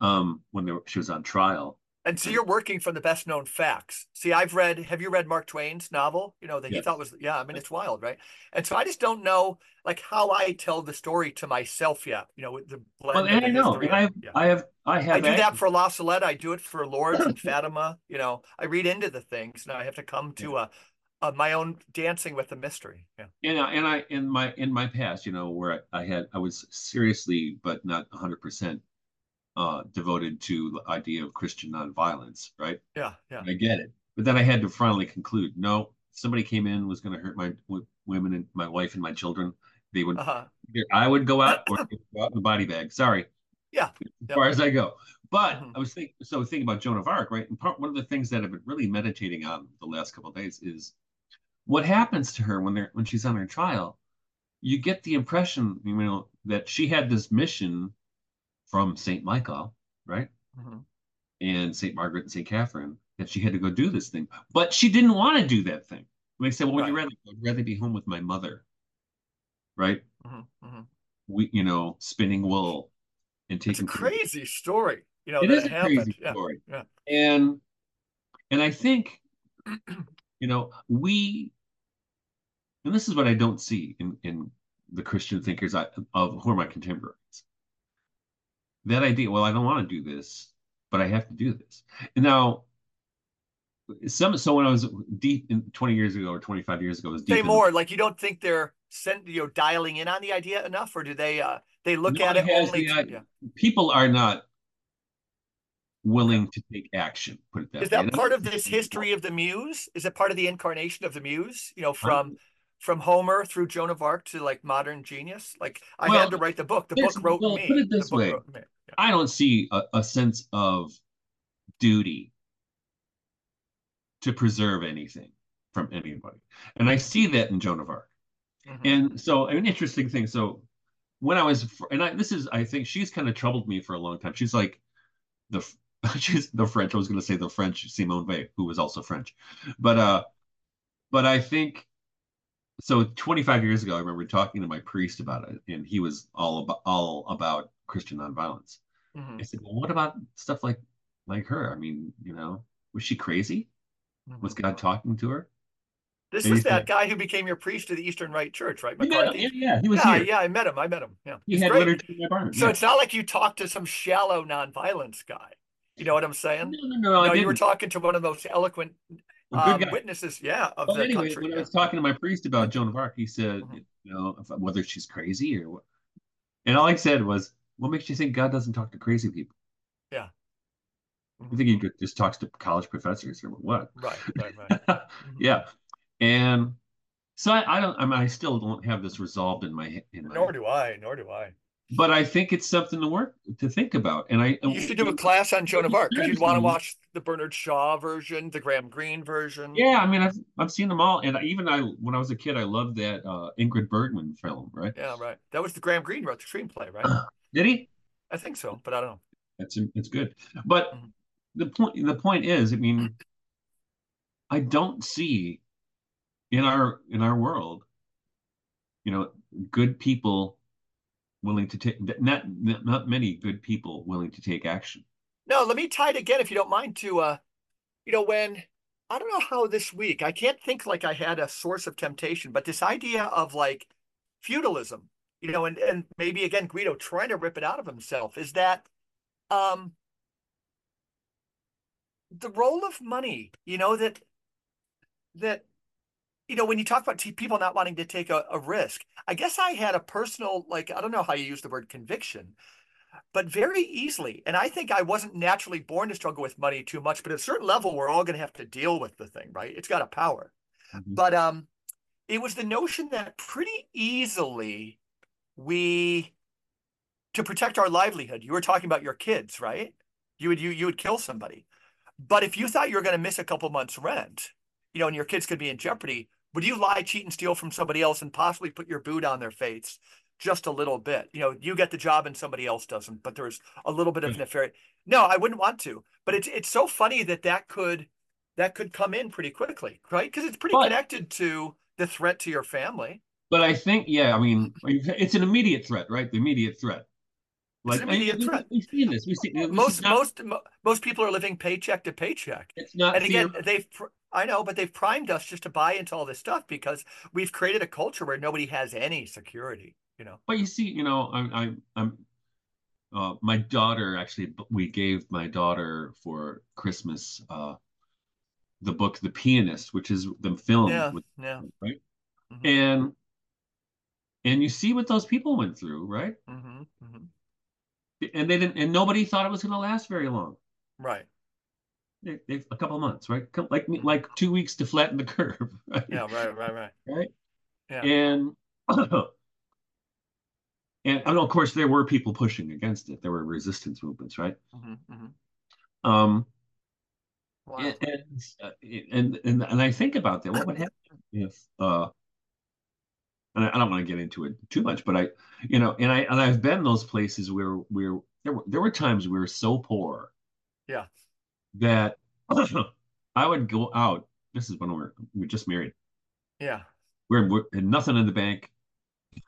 um, when they were, she was on trial. And so you're working from the best known facts. See, I've read, have you read Mark Twain's novel? You know, that yes. he thought was, yeah, I mean, it's wild, right? And so I just don't know, like, how I tell the story to myself yet, you know, with the blend. Well, and I know, and I, have, yeah. I have, I have, I do that for La Salette. I do it for Lourdes and Fatima, you know, I read into the things. Now I have to come to yeah. a, a, my own dancing with the mystery. Yeah. And I, and I, in my, in my past, you know, where I, I had, I was seriously, but not one hundred percent Uh, devoted to the idea of Christian nonviolence, right? Yeah, yeah. And I get it. But then I had to finally conclude, no, if somebody came in, was going to hurt my w women and my wife and my children, they would, uh-huh. I would go out or go out in a body bag. Sorry. Yeah. As far yeah. as I go. But mm-hmm. I was thinking, so thinking about Joan of Arc, right? And part, one of the things that I've been really meditating on the last couple of days is what happens to her when they're, when she's on her trial. You get the impression, you know, that she had this mission from Saint Michael, right? Mm-hmm. And Saint Margaret and Saint Catherine, that she had to go do this thing. But she didn't want to do that thing. And they said, well, right. would you rather, I'd rather be home with my mother, right? Mm-hmm. Mm-hmm. We, you know, spinning wool and taking. It's a crazy care. story. You know, it that is a happened. crazy yeah. story. Yeah. And, and I think, you know, we, and this is what I don't see in, in the Christian thinkers I, of who are my contemporaries. That idea, well, I don't want to do this, but I have to do this. And now, some so when I was deep in twenty years ago or twenty-five years ago, I was deep. Say more, in, like you don't think they're sent, you know, dialing in on the idea enough, or do they? Uh, they look at it only. The, to, yeah. People are not willing to take action. Put it that. Is way. that part of this history of the muse? Is it part of the incarnation of the muse? You know, from. Right. From Homer through Joan of Arc to like modern genius. Like I well, had to write the book. The book wrote well, me. Put it this way. Yeah. I don't see a, a sense of duty to preserve anything from anybody. And I see that in Joan of Arc. Mm-hmm. And so an interesting thing. So when I was, and I, this is, I think she's kind of troubled me for a long time. She's like the, she's the French, I was going to say the French Simone Weil, who was also French. But, uh, but I think, so twenty-five years ago, I remember talking to my priest about it, and he was all about all about Christian nonviolence. Mm-hmm. I said, "Well, what about stuff like like her? I mean, you know, was she crazy? Mm-hmm. Was God talking to her?" This and is that said, guy who became your priest to the Eastern Rite Church, right? McCarthy. Yeah, yeah, he was yeah, here. yeah. I met him. I met him. Yeah, he He's had great. literature in my barn. So yeah. It's not like you talked to some shallow nonviolence guy. You know what I'm saying? No, no, no. no I you didn't. were talking to one of those eloquent. Um, witnesses, yeah. Of well, the anyway, country, when yeah. I was talking to my priest about Joan of Arc, he said, mm-hmm. you know, whether she's crazy or what. And all I said was, what makes you think God doesn't talk to crazy people? Yeah. Mm-hmm. I think he just talks to college professors or what? Right, right, right. Mm-hmm. Yeah. And so I, I don't, I mean, I still don't have this resolved in my head. Nor do I, nor do I. But I think it's something to work to think about, and I you should do a class on Joan of Arc because you'd want to watch the Bernard Shaw version, the Graham Greene version. Yeah, I mean, I've I've seen them all, and even I when I was a kid, I loved that uh, Ingrid Bergman film, right? Yeah, right. That was the Graham Greene wrote the screenplay, right? Uh, did he? I think so, but I don't know. It's it's good, but mm-hmm. the point the point is, I mean, I don't see in our in our world, you know, good people. willing to take not not many good people willing to take action. No, let me tie it again, if you don't mind, to uh you know, when I don't know how this week, I can't think like I had a source of temptation, but this idea of like feudalism, you know, and and maybe again Guido trying to rip it out of himself, is that um the role of money, you know, that that you know, when you talk about people not wanting to take a, a risk, I guess I had a personal, like, I don't know how you use the word conviction, but very easily. And I think I wasn't naturally born to struggle with money too much, but at a certain level, we're all going to have to deal with the thing, right? It's got a power. Mm-hmm. But um, it was the notion that pretty easily we, to protect our livelihood, you were talking about your kids, right? You would, you, you would kill somebody. But if you thought you were going to miss a couple months rent, you know, and your kids could be in jeopardy, Would you lie, cheat, and steal from somebody else and possibly put your boot on their face just a little bit? You know, you get the job and somebody else doesn't, but there's a little bit of nefarious. No, I wouldn't want to. But it's it's so funny that that could that could come in pretty quickly, right? Because it's pretty but, connected to the threat to your family. But I think, yeah, I mean, it's an immediate threat, right? The immediate threat. Like, it's an immediate I mean, threat. We've seen this. We've seen this. Most not, most most people are living paycheck to paycheck. It's not. And again, they've I know, but they've primed us just to buy into all this stuff because we've created a culture where nobody has any security, you know. But you see, you know, I'm I'm, I'm uh, my daughter actually. We gave my daughter for Christmas uh, the book The Pianist, which is the film. Yeah. With, yeah. Right. Mm-hmm. And and you see what those people went through, right? Mm-hmm. Mm-hmm. And they didn't, and nobody thought it was going to last very long, right? They, they, a couple of months, right? Like like two weeks to flatten the curve, right? Yeah, right, right, right, right. Yeah, and and I know, of course, there were people pushing against it. There were resistance movements, right? Mm-hmm, mm-hmm. Um, wow. and, and and and and I think about that. What would happen if? Uh, I don't want to get into it too much, but I, you know, and I and I've been those places where where there were there were times we were so poor, yeah, that I would go out. This is when we were, we were just married, yeah, we we're, were and nothing in the bank,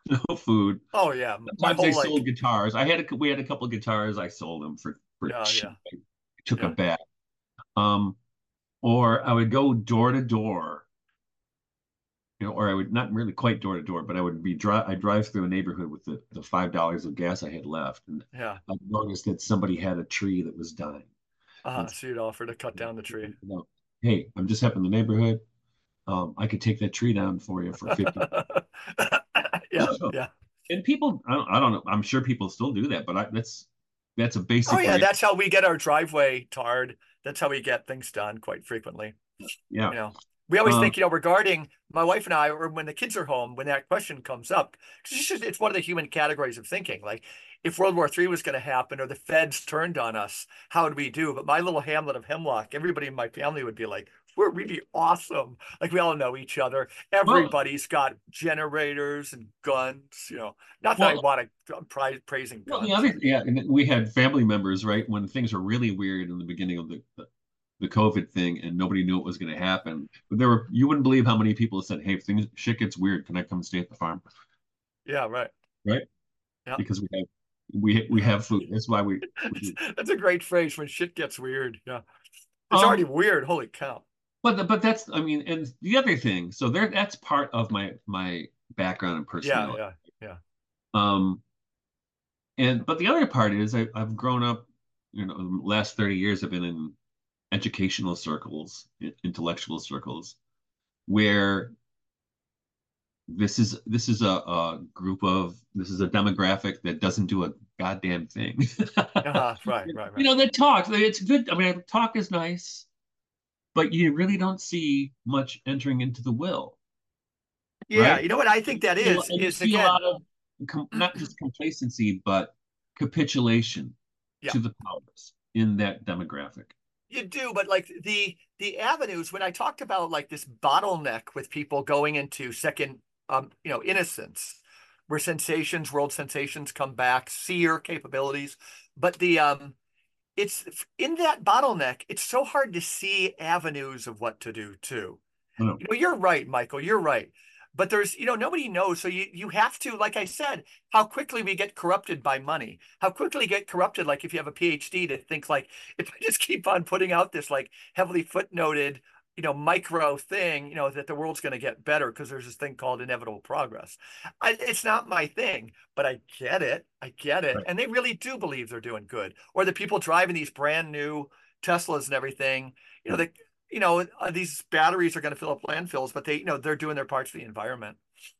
no food. Oh yeah, my whole I sold life. guitars. I had a, we had a couple of guitars. I sold them for for yeah, cheap. Yeah. I took yeah. a bath. Um, or I would go door to door. You know, or I would not really quite door to door, but I would be drive. I drive through a neighborhood with the, the five dollars of gas I had left, and yeah. I noticed that somebody had a tree that was dying. Ah, uh, so you'd offer to cut down the tree. You know, hey, I'm just helping the neighborhood. Um, I could take that tree down for you for fifty. yeah, so, yeah. And people, I don't, I don't know. I'm sure people still do that, but I, that's that's a basic. Oh yeah, way. That's how we get our driveway tarred. That's how we get things done quite frequently. Yeah. You know? We always um, think, you know, regarding my wife and I, or when the kids are home, when that question comes up, because it's just, it's one of the human categories of thinking. Like, if World War Three was going to happen or the feds turned on us, how would we do? But my little hamlet of Hemlock, everybody in my family would be like, we're really awesome. Like, we all know each other. Everybody's got generators and guns, you know. Not that well, I want to I'm praising guns. Well, the other, yeah, and we had family members, right, when things were really weird in the beginning of the... the the COVID thing, and nobody knew it was going to happen. But there were, you wouldn't believe how many people said, hey, if things, shit gets weird, can I come stay at the farm? Yeah, right. Right? Yeah. Because we have, we we have food. That's why we. we that's a great phrase, when shit gets weird. Yeah. It's um, already weird. Holy cow. But the, but that's, I mean, and the other thing, so there, that's part of my, my background and personality. Yeah, yeah, yeah. Um, and, but the other part is I, I've grown up, you know, the last thirty years I've been in educational circles, intellectual circles, where this is this is a, a group of this is a demographic that doesn't do a goddamn thing. uh-huh. Right, right, right. You know, they talk. It's good. I mean, talk is nice, but you really don't see much entering into the will. Yeah, right? You know what I think that is you know, is again a lot of com- not just complacency, but capitulation yeah. to the powers in that demographic. You do, but like the the avenues, when I talked about like this bottleneck with people going into second, um, you know, innocence, where sensations, world sensations come back, seer capabilities. But the um, it's in that bottleneck, it's so hard to see avenues of what to do too. Mm. You know, you're right, Michael, you're right. But there's, you know, nobody knows. So you, you have to, like I said, how quickly we get corrupted by money, how quickly get corrupted. Like if you have a PhD to think like, if I just keep on putting out this like heavily footnoted, you know, micro thing, you know, that the world's going to get better because there's this thing called inevitable progress. I, it's not my thing, but I get it. I get it. Right. And they really do believe they're doing good. Or the people driving these brand new Teslas and everything, you know, they you know, uh, these batteries are going to fill up landfills, but they, you know, they're doing their part for the environment.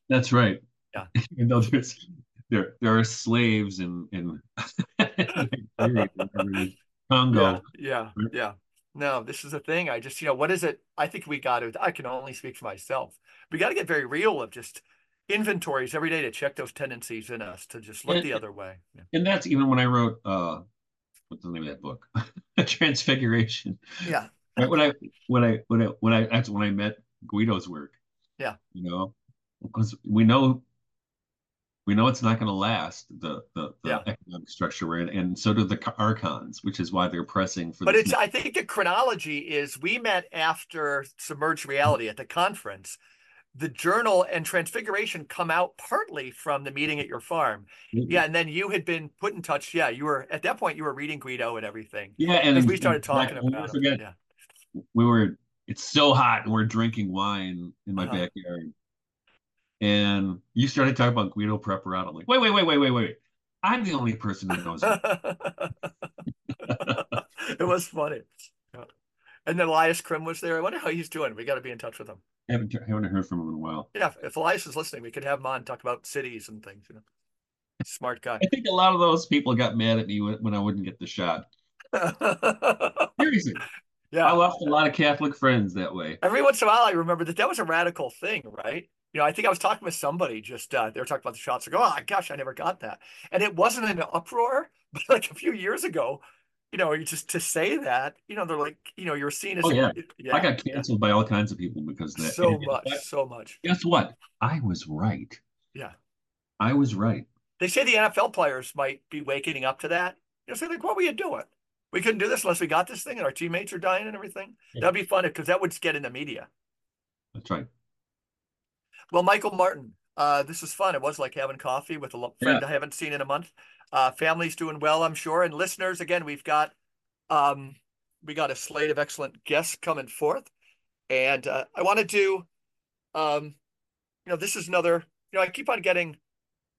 That's right. Yeah. You know, there's, there, there are slaves in, in, in Congo. Yeah, yeah, yeah. No, this is a thing. I just, you know, what is it? I think we got to, I can only speak for myself. We got to get very real of just inventories every day to check those tendencies in us to just look and, the other way. Yeah. And that's even when I wrote, uh, what's the name of that book? Transfiguration. Yeah. Right, when I when I when I when I that's when I met Guido's work, Yeah. You know, because we know we know it's not going to last, the the, the yeah. economic structure we're in, and so do the archons, which is why they're pressing for. But it's I think the chronology is we met after Submerged Reality at the conference. The Journal and Transfiguration come out partly from the meeting at your farm. Mm-hmm. Yeah, and then you had been put in touch. Yeah, you were at that point. You were reading Guido and everything. Yeah, and we started talking I, about. I forget, yeah. We were. It's so hot, and we're drinking wine in my uh-huh. backyard. And you started talking about Guido Preparata. I'm like, wait, wait, wait, wait, wait, wait. I'm the only person who knows. It was funny. Yeah. And then Elias Krim was there. I wonder how he's doing. We got to be in touch with him. I haven't, I haven't heard from him in a while. Yeah, if Elias is listening, we could have him on and talk about cities and things. You know, smart guy. I think a lot of those people got mad at me when I wouldn't get the shot. Seriously. Yeah, I lost a lot of Catholic friends that way. Every once in a while, I remember that that was a radical thing, right? You know, I think I was talking with somebody just, uh, they were talking about the shots. I go, oh, gosh, I never got that. And it wasn't an uproar, but like a few years ago, you know, you just to say that, you know, they're like, you know, you're seen as. Oh, yeah. yeah. I got canceled yeah. by all kinds of people because of that. So much, that, so much. Guess what? I was right. Yeah. I was right. They say the N F L players might be waking up to that. You know, say, like, what were you doing? We couldn't do this unless we got this thing and our teammates are dying and everything. Yeah. That'd be fun because that would get in the media. That's right. Well, Michael Martin, uh, this was fun. It was like having coffee with a friend yeah. I haven't seen in a month. Uh, family's doing well, I'm sure. And listeners, again, we've got um, we got a slate of excellent guests coming forth. And uh, I want to do, um, you know, this is another, you know, I keep on getting.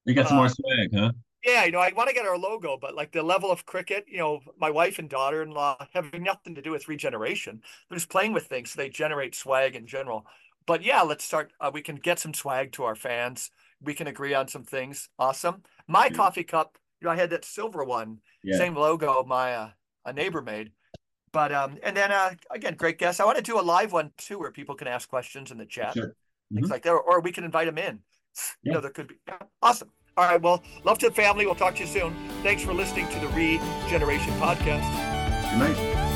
You got some uh, more swag, huh? Yeah, you know, I want to get our logo, but like the level of cricket, you know, my wife and daughter-in-law have nothing to do with regeneration. They're just playing with things. So they generate swag in general. But yeah, let's start. Uh, we can get some swag to our fans. We can agree on some things. Awesome. My yeah. coffee cup, you know, I had that silver one, yeah. same logo my uh, a neighbor made. But um, and then uh, again, great guest. I want to do a live one too, where people can ask questions in the chat, sure. things mm-hmm. like that, or, or we can invite them in. Yeah. You know, there could be yeah. awesome. All right. Well, love to the family. We'll talk to you soon. Thanks for listening to the Regeneration Podcast. Good night.